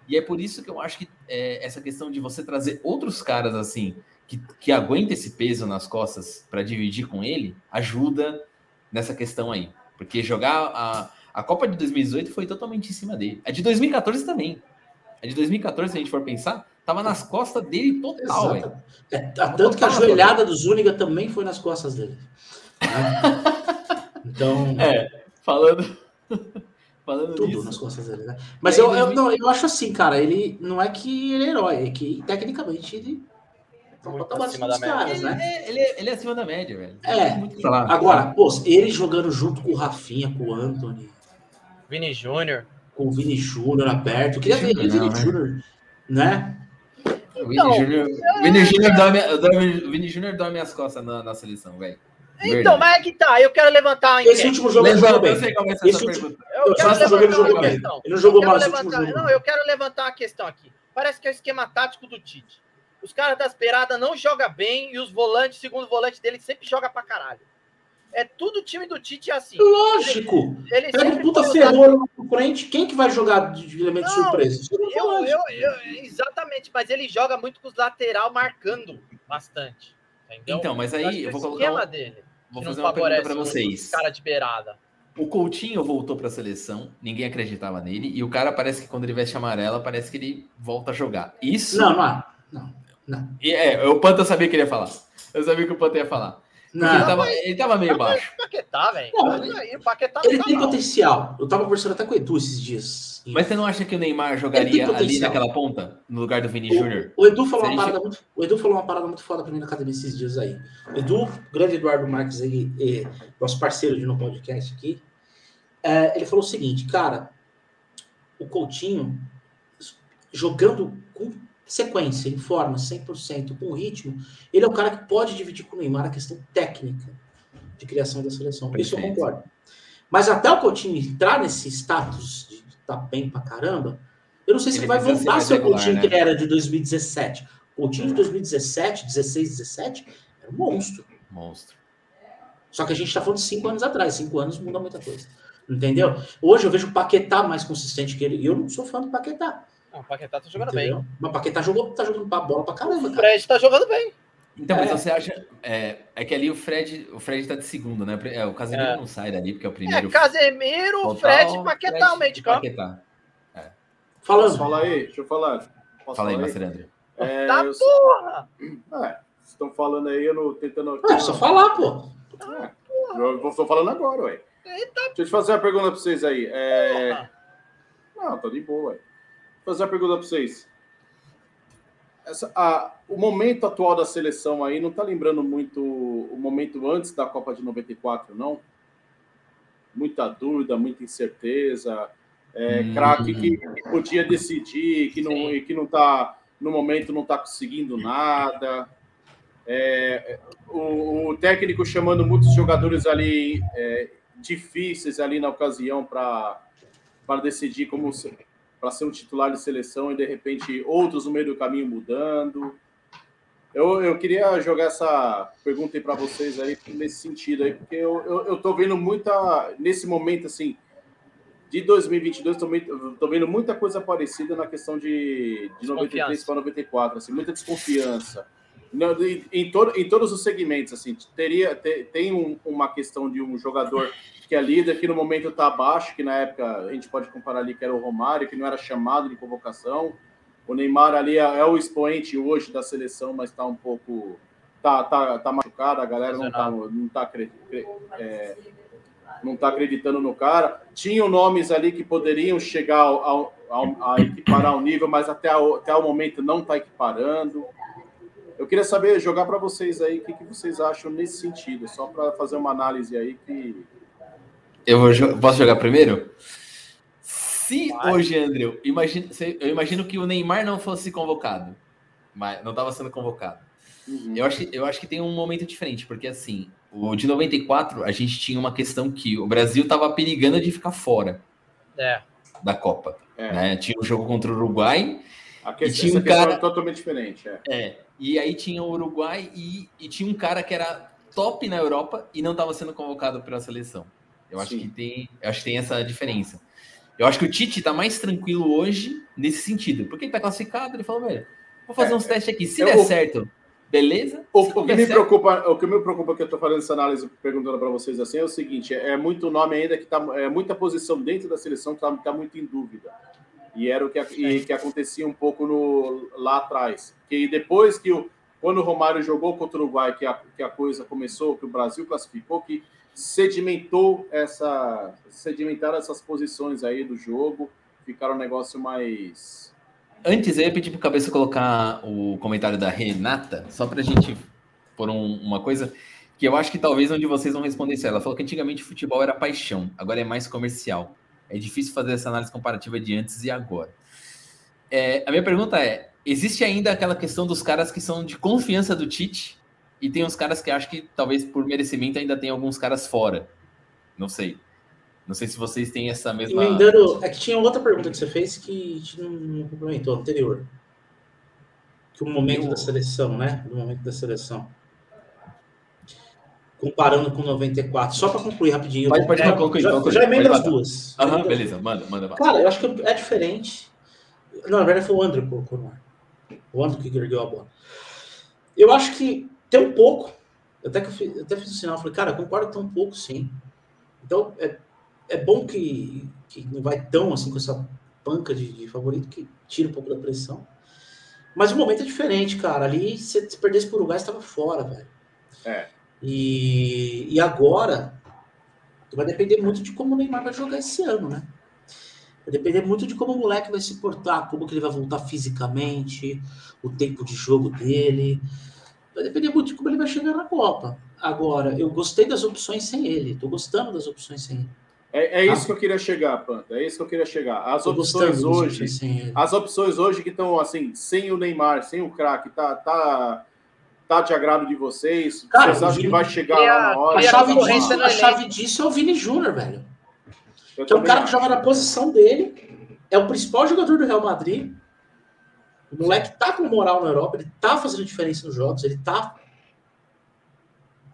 E é por isso que eu acho que é, essa questão de você trazer outros caras assim, que, que aguentem esse peso nas costas para dividir com ele, ajuda nessa questão aí. Porque jogar a, a Copa de dois mil e dezoito foi totalmente em cima dele. A de dois mil e quatorze também. A de dois mil e quatorze, se a gente for pensar. Tava nas costas dele total, velho. É, tanto que a joelhada do Zúñiga também foi nas costas dele. Então... É, falando... falando tudo disso. Nas costas dele, né? Mas é, eu, eu, não, eu acho assim, cara, ele não é que ele é herói, é que tecnicamente ele... Tá acima da média. Caras, né? ele, ele, ele é acima da média, velho. É, muito agora, pô, ele jogando junto com o Rafinha, com o Antony... Vini Júnior. Com o Vini Júnior aberto. Eu queria ver o Vini Júnior, né? O Vini, então, Vini Júnior dorme, dorme as costas na, na seleção, velho. Então, mas é que tá, eu quero levantar... Esse último jogo ele jogou bem. Esse último jogo ele jogou Ele não jogou mais levantar, último jogo. Não, eu quero levantar a questão aqui. Parece que é o esquema tático do Tite. Os caras das beiradas não jogam bem e os volantes, segundo volante dele, sempre joga pra caralho. É tudo time do Tite assim. Lógico! Ele, ele pega um puta ferrolho na frente, quem que vai jogar de elemento não, surpresa? Eu, eu, eu, exatamente, mas ele joga muito com os lateral marcando bastante. Entendeu? Então, mas aí eu, eu vou colocar... Um, dele, vou fazer uma pergunta pra vocês. Cara de beirada. O Coutinho voltou para a seleção, ninguém acreditava nele, e o cara parece que quando ele veste amarela, parece que ele volta a jogar. Isso... Não, não, não. não. E, é, o Panta sabia que ele ia falar. Eu sabia que o Panta ia falar. Não, ele, tava, ele tava meio baixo. Paquetá, velho. Ele, Paquetá ele tem mal. Potencial. Eu tava conversando até com o Edu esses dias. Mas você não acha que o Neymar jogaria ali naquela ponta, no lugar do Vini Júnior? O Edu falou uma parada chega... muito, o Edu falou uma parada muito foda pra mim na academia esses dias aí. O Edu, grande Eduardo Marques aí, é, nosso parceiro de no podcast aqui, é, ele falou o seguinte, cara, o Coutinho jogando com sequência, em forma, cem por cento, com ritmo, ele é o cara que pode dividir com o Neymar a questão técnica de criação da seleção. Perfeito. Isso eu concordo. Mas até o Coutinho entrar nesse status de tá bem pra caramba, eu não sei se ele vai voltar seu Coutinho, né? Que era de dois mil e dezessete. O Coutinho de dois mil e dezessete, dezesseis, dezessete, era um monstro. Monstro. Só que a gente tá falando de cinco anos atrás. Cinco anos muda muita coisa. Entendeu? Hoje eu vejo o Paquetá mais consistente que ele. E eu não sou fã do Paquetá. Não, o Paquetá tá jogando, entendeu? Bem. Mas o Paquetá jogou, tá jogando pra bola pra caramba. O Fred cara. Tá jogando bem. Então, é. Mas você acha... É, é que ali o Fred, o Fred tá de segundo, né? É, o Casemiro é. não sai dali, porque é o primeiro... É, Casemiro, total, Fred, Paquetá, Fred, o meio de campo. Paquetá. É. Fala, fala aí, deixa eu falar. Posso fala aí, Marcelo André. É, tá eu... porra! É, vocês estão falando aí, eu não... Tentando... É, é só falar, pô. Ah, porra. Eu estou falando agora, ué. Eita. Deixa eu te fazer uma pergunta pra vocês aí. É... Não, tô de boa, ué. Fazer uma pergunta para vocês. Essa, a, o momento atual da seleção aí não está lembrando muito o momento antes da Copa de noventa e quatro, não? Muita dúvida, muita incerteza, é, hum. craque que, que podia decidir, que não, que não tá, no momento não está conseguindo nada, é, o, o técnico chamando muitos jogadores ali é, difíceis ali na ocasião para decidir como para ser um titular de seleção e, de repente, outros no meio do caminho mudando. Eu, eu queria jogar essa pergunta aí para vocês aí, nesse sentido aí, porque eu, eu, eu tô vendo muita... Nesse momento, assim, de dois mil e vinte e dois, tô, tô vendo muita coisa parecida na questão de, de noventa e três para noventa e quatro, assim, muita desconfiança. Não, em, em, to, em todos os segmentos, assim, teria, te, tem um, uma questão de um jogador que é líder, que no momento está abaixo, que na época a gente pode comparar ali que era o Romário, que não era chamado de convocação. O Neymar ali é, é o expoente hoje da seleção, mas está um pouco... Está tá, tá machucado, a galera não está não tá, é, não tá acreditando no cara. Tinham nomes ali que poderiam chegar ao, ao, a equiparar o nível, mas até, ao, até o momento não está equiparando. Eu queria saber, jogar para vocês aí, o que, que vocês acham nesse sentido, só para fazer uma análise aí que... Eu vou, posso jogar primeiro? Se vai. Hoje, André, imagino, eu imagino que o Neymar não fosse convocado, mas não estava sendo convocado. Uhum. Eu, acho, eu acho que tem um momento diferente, porque assim, o de noventa e quatro, a gente tinha uma questão que o Brasil estava perigando de ficar fora é. da Copa. É. Né? Tinha o um jogo contra o Uruguai... Aquele, e tinha essa um cara... é totalmente diferente. É. é, e aí tinha o Uruguai e, e tinha um cara que era top na Europa e não estava sendo convocado pela seleção. Eu acho, que tem, eu acho que tem essa diferença. Eu acho que o Tite está mais tranquilo hoje nesse sentido. Porque ele está classificado, ele falou, velho, vou fazer é, uns testes aqui. Se eu, der o, certo, beleza? O, o, que me certo, preocupa, o que me preocupa que eu estou fazendo essa análise, perguntando para vocês assim, é o seguinte, é, é muito nome ainda, que tá, é muita posição dentro da seleção que está tá muito em dúvida. E era o que, e que acontecia um pouco no, lá atrás. Que depois que o, quando o Romário jogou contra o Uruguai, que a, que a coisa começou, que o Brasil classificou, que sedimentou essa, sedimentaram essas posições aí do jogo, ficaram um negócio mais... Antes, eu ia pedir para o Cabeça colocar o comentário da Renata, só para a gente pôr um, uma coisa, que eu acho que talvez onde vocês vão responder isso. Ela falou que antigamente o futebol era paixão, agora é mais comercial. É difícil fazer essa análise comparativa de antes e agora. É, a minha pergunta é, existe ainda aquela questão dos caras que são de confiança do Tite e tem uns caras que acham que talvez por merecimento ainda tem alguns caras fora? Não sei. Não sei se vocês têm essa mesma... Me engano, é que tinha outra pergunta que você fez que a gente não complementou, anterior. Que o momento Eu... da seleção, né? O momento da seleção. Comparando com noventa e quatro, só para concluir rapidinho. Pode, pode, já, concluir, já, concluir, já emenda as duas. Aham, então, beleza, manda, manda. Cara, eu acho que é diferente. Não, na verdade foi o André que colocou no ar. O André que ergueu a bola. Eu acho que tem um pouco, até que eu fiz, até fiz um sinal, eu falei, cara, eu concordo que tem um pouco, sim. Então, é, é bom que, que não vai tão assim com essa panca de, de favorito, que tira um pouco da pressão. Mas o momento é diferente, cara. Ali, se você perdesse por Uruguai, você estava fora, velho. É. E, e agora, vai depender muito de como o Neymar vai jogar esse ano, né? Vai depender muito de como o moleque vai se portar, como que ele vai voltar fisicamente, o tempo de jogo dele. Vai depender muito de como ele vai chegar na Copa. Agora, eu gostei das opções sem ele. Tô gostando das opções sem ele. É, é isso ah. que eu queria chegar, Panta. É isso que eu queria chegar. As opções hoje, as opções hoje que estão assim, sem o Neymar, sem o craque, tá, tá, tá de agrado de vocês? Cara, vocês acham Vini, que vai chegar lá na hora? A chave, disso, a chave disso é o Vini Júnior, velho. Eu que é um cara acho. que joga na posição dele, é o principal jogador do Real Madrid. O moleque tá com moral na Europa, ele tá fazendo diferença nos jogos, ele tá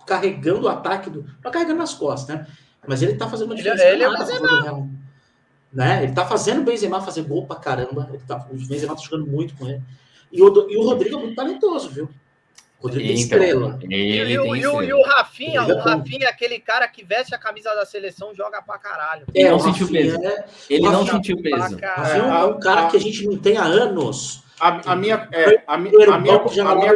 carregando o ataque do. Tá carregando nas costas, né? Mas ele tá fazendo uma diferença. Ele, ele, nada, é Benzema. Né? Ele tá fazendo o Benzema fazer gol pra caramba. Ele tá, o Benzema tá jogando muito com ele. E o, e o Rodrigo é muito talentoso, viu? O Rodrigo tem estrela. Ele e, ele e, tem o, estrela. E o Rafinha, o Rafinha é aquele cara que veste a camisa da seleção e joga pra caralho. É, ele não sentiu peso. É, ele não sentiu peso. Rafinha é, é um cara a, que a gente não tem há anos. A, a, minha, é, a, a, a, minha, a, minha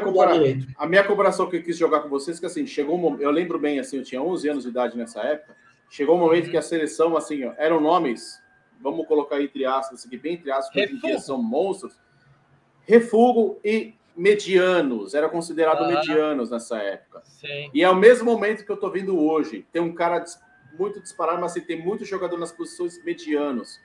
compara, a minha comparação que eu quis jogar com vocês, que assim, chegou um, eu lembro bem, assim, eu tinha onze anos de idade nessa época. Chegou um momento que a seleção, assim, ó, eram nomes, vamos colocar entre aspas, aqui bem entre aspas, porque hoje em dia são monstros, Refúgio e medianos, era considerado ah, medianos nessa época. Sim. E é o mesmo momento que eu tô vendo hoje, tem um cara muito disparado, mas assim, tem muito jogador nas posições medianos.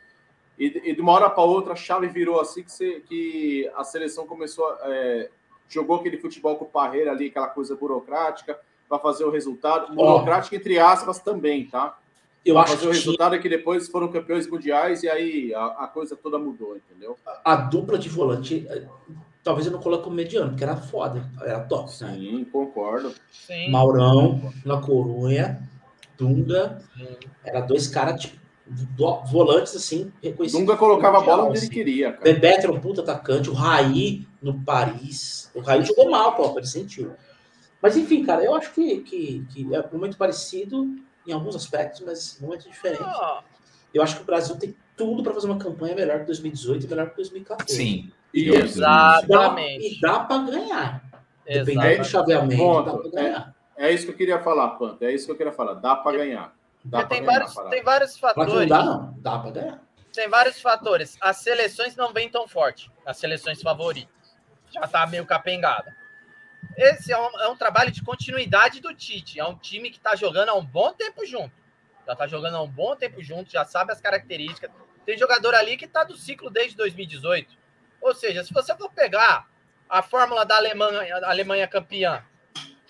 E, e de uma hora para outra a chave virou assim que, você, que a seleção começou, a, é, jogou aquele futebol com parreira ali, aquela coisa burocrática, para fazer o resultado, oh. burocrático entre aspas também, tá? Eu pra acho fazer que o resultado tinha... é que depois foram campeões mundiais e aí a, a coisa toda mudou, entendeu? A, a dupla de volante, talvez eu não coloque como mediano, porque era foda, era top. Sim, né? Concordo. Sim. Maurão, La Corunha, Dunga, Sim. era dois caras tipo, do, volantes assim, reconhecidos. Dunga colocava mundial, a bola onde assim. ele queria, cara. Bebeto era um puta atacante, o Raí no Paris, o Raí jogou mal, Copa, ele sentiu. Mas, enfim, cara, eu acho que, que, que é muito parecido em alguns aspectos, mas muito diferente. Eu acho que o Brasil tem tudo para fazer uma campanha melhor que dois mil e dezoito e melhor que dois mil e catorze. Sim, e exatamente. E dá, dá para ganhar. Exatamente. Dependendo do chaveamento, Ponto. dá para ganhar. É, é isso que eu queria falar, Panta. É isso que eu queria falar. Dá para ganhar. Dá tem, ganhar vários, tem vários fatores. Não dá, não. Dá para ganhar. Tem vários fatores. As seleções não vêm tão forte. As seleções favoritas. Já tá meio capengada. Esse é um, é um trabalho de continuidade do Tite. É um time que está jogando há um bom tempo junto. Já está jogando há um bom tempo junto, já sabe as características. Tem jogador ali que está do ciclo desde dois mil e dezoito. Ou seja, se você for pegar a fórmula da Alemanha, Alemanha campeã,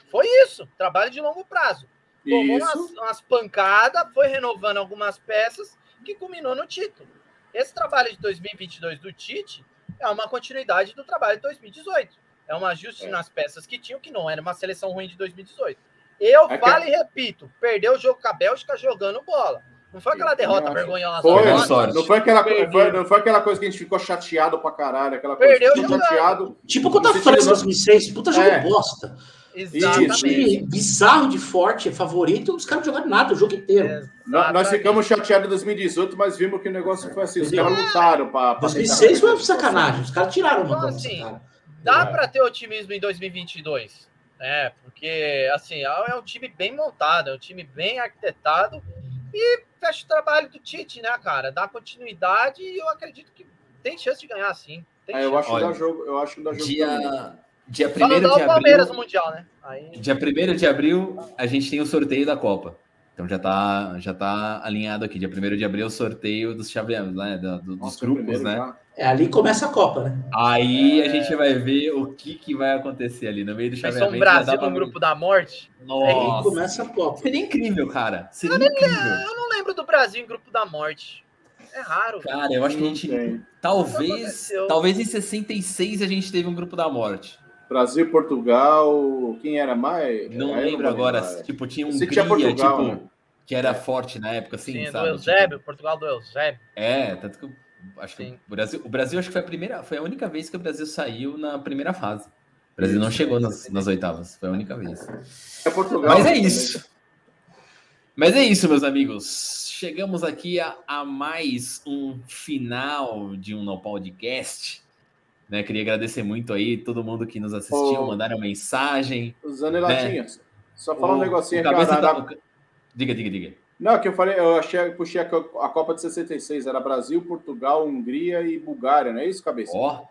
foi isso. Trabalho de longo prazo. Tomou umas, umas pancadas, foi renovando algumas peças que culminou no título. Esse trabalho de dois mil e vinte e dois do Tite é uma continuidade do trabalho de dois mil e dezoito. É um ajuste é. nas peças que tinham, que não era uma seleção ruim de dois mil e dezoito. Eu é falo que... e repito, perdeu o jogo com a Bélgica jogando bola. Não foi aquela derrota não, vergonhosa. Foi, não, sorte. Não, foi aquela, foi, não foi aquela coisa que a gente ficou chateado pra caralho. Aquela coisa perdeu o chateado. Tipo contra a França em dois mil e seis, puta jogo é. bosta. Exatamente. E, bizarro de forte, favorito, os caras não jogaram nada o jogo inteiro. É, nós ficamos chateados em dois mil e dezoito, mas vimos que o negócio foi assim, os é. caras lutaram pra... pra dois mil e seis foi sacanagem, os caras tiraram uma coisa assim, cara. Dá para ter otimismo em dois mil e vinte e dois, né? Porque, assim, é um time bem montado, é um time bem arquitetado e fecha o trabalho do Tite, né, cara? Dá continuidade e eu acredito que tem chance de ganhar, sim. Tem é, eu, acho Olha, jogo, eu acho que dá jogo. Dia, dia primeiro de abril... Palmeiras no Mundial, né? Aí... Dia primeiro de abril, a gente tem o sorteio da Copa. Então já tá, já tá alinhado aqui. Dia primeiro de abril, o sorteio dos chaveados, né? Do, do, dos grupos, primeiro, né? Tá? É, ali começa a Copa, né? Aí é... a gente vai ver o que, que vai acontecer ali no meio do chaveamento. Vai ser um Brasil no grupo da morte? Nossa. Aí começa a Copa. Seria incrível, cara. Seria eu incrível. Nem, eu não lembro do Brasil em grupo da morte. É raro. Cara, eu acho que a gente... Talvez, talvez em sessenta e seis a gente teve um grupo da morte. Brasil, Portugal, quem era mais? Não era lembro agora, mais. tipo, tinha um Gria, tinha Portugal, tipo, né? que era forte na época, assim, Sim, sabe? Do Eusébio, tipo... Portugal do Eusébio. É, tanto que, eu acho que o, Brasil, o Brasil acho que foi a primeira, foi a única vez que o Brasil saiu na primeira fase. O Brasil não chegou nas, nas oitavas, foi a única vez. É Portugal, Mas é isso. Também. Mas é isso, meus amigos. Chegamos aqui a, a mais um final de um No Podcast. Né? Queria agradecer muito aí todo mundo que nos assistiu, oh, mandaram mensagem. Os Zanelatinhos, né? Só falar um negocinho aqui. Era... Tá... Diga, diga, diga. Não, que eu falei, eu achei, puxei a, a Copa de sessenta e seis, era Brasil, Portugal, Hungria e Bulgária, não é isso, Cabeça? Ó,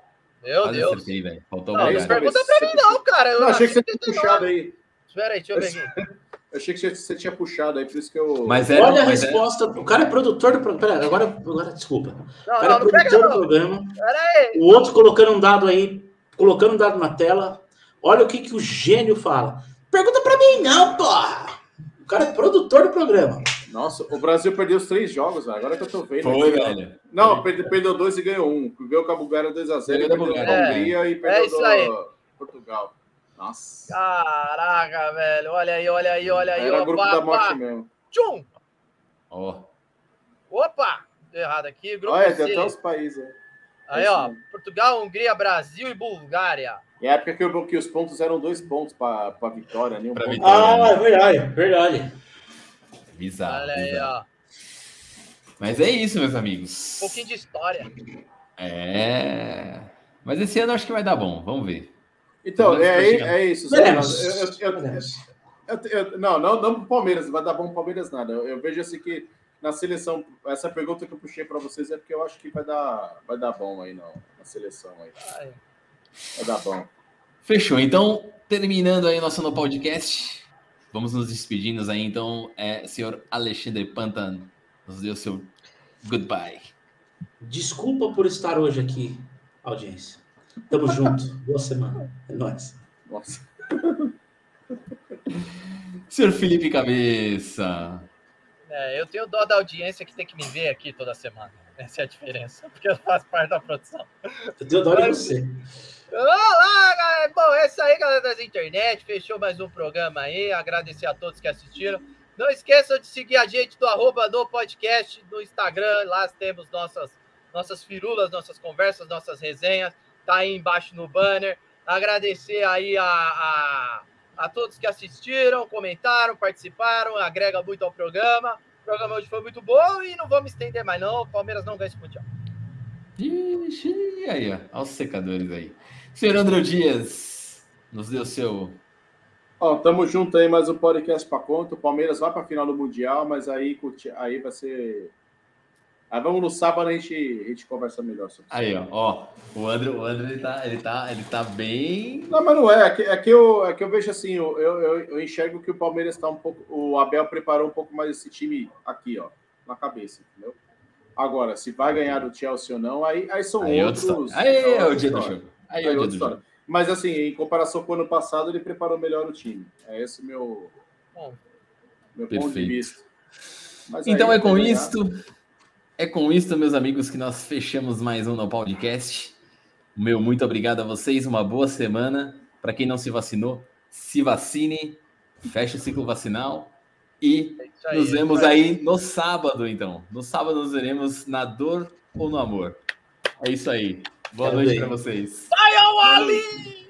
oh, meu Mas Deus. Acertei, velho. Faltou não, não pergunta pra mim não, cara. Eu não, achei que você tinha puxado aí. Espera aí, deixa eu ver aqui. Eu achei que você tinha puxado, aí por isso que eu... Mas era, Olha mas a resposta... Era. O cara é produtor do programa... Pera, agora, agora desculpa. Não, o cara não, é produtor do programa. O outro colocando um dado aí, colocando um dado na tela. Olha o que, que o gênio fala. Pergunta pra mim não, porra! O cara é produtor do programa. Nossa, o Brasil perdeu os três jogos, velho. Agora que eu tô vendo. Foi, velho. Não, é. perdeu, perdeu dois e ganhou um. Ganhou com a Bulgária dois a zero, perdeu a Hungria é. e perdeu é isso aí. Portugal. Nossa. Caraca, velho. Olha aí, olha aí, olha aí. Era opa, grupo da morte opa. mesmo. Tchum! Ó. Oh. Opa! Deu errado aqui. Grupo Olha, tem até os países. Aí, é ó. Mesmo. Portugal, Hungria, Brasil e Bulgária. É a época que, eu, que os pontos eram dois pontos para a vitória. Nenhum pra ponto. vitória. Ah, é verdade. Verdade. Bizarro. Olha bizarro. aí, ó. Mas é isso, meus amigos. Um pouquinho de história. É. Mas esse ano acho que vai dar bom. Vamos ver. Então, é, é isso. Eu, eu, eu, eu, eu, não, não, não pro Palmeiras, vai dar bom pro Palmeiras nada. Eu, eu vejo assim que na seleção, essa pergunta que eu puxei para vocês é porque eu acho que vai dar, vai dar bom aí não, na seleção aí. Vai dar bom. Fechou. Então, terminando aí nosso No Podcast, vamos nos despedindo aí. Então, é, senhor Alexandre Panta, nos dê o seu goodbye. Desculpa por estar hoje aqui, audiência. Tamo junto. Boa semana. É nóis. Nossa. Senhor Felipe Cabeça. É, eu tenho dó da audiência que tem que me ver aqui toda semana. Essa é a diferença. Porque eu faço parte da produção. Eu tenho dó de você. Olá, galera. Bom, é isso aí, galera das internet. Fechou mais um programa aí. Agradecer a todos que assistiram. Não esqueçam de seguir a gente do arroba do podcast no Instagram. Lá temos nossas, nossas firulas, nossas conversas, nossas resenhas. Tá aí embaixo no banner. Agradecer aí a, a, a todos que assistiram, comentaram, participaram, agrega muito ao programa. O programa hoje foi muito bom e não vou me estender mais não. O Palmeiras não ganha esse mundial. Ixi, aí, ó. Olha os secadores aí. Senhor André Dias, nos deu o seu... Ó, tamo junto aí, mais um podcast pra conta. O Palmeiras vai pra final do mundial, mas aí, aí vai ser... Aí vamos no sábado, a gente, a gente conversa melhor sobre isso. Aí, ó, ó, o André, o André ele, tá, ele, tá, ele tá bem... Não, mas não é, é que, é que, eu, é que eu vejo assim, eu, eu, eu enxergo que o Palmeiras tá um pouco... O Abel preparou um pouco mais esse time aqui, ó, na cabeça, entendeu? Agora, se vai ganhar do Chelsea ou não, aí, aí são aí outros... Aí é, é o dia do jogo. Aí, aí é o dia do história. jogo. Mas assim, em comparação com o ano passado, ele preparou melhor o time. É esse o meu, meu ponto de vista. Mas então aí, é com isto... É com isso, meus amigos, que nós fechamos mais um No Podcast. Meu muito obrigado a vocês, uma boa semana. Para quem não se vacinou, se vacine, feche o ciclo vacinal e aí, nos vemos aí no sábado, então. No sábado nos veremos na dor ou no amor. É isso aí. Boa é noite para vocês. Vai, Al Ahly!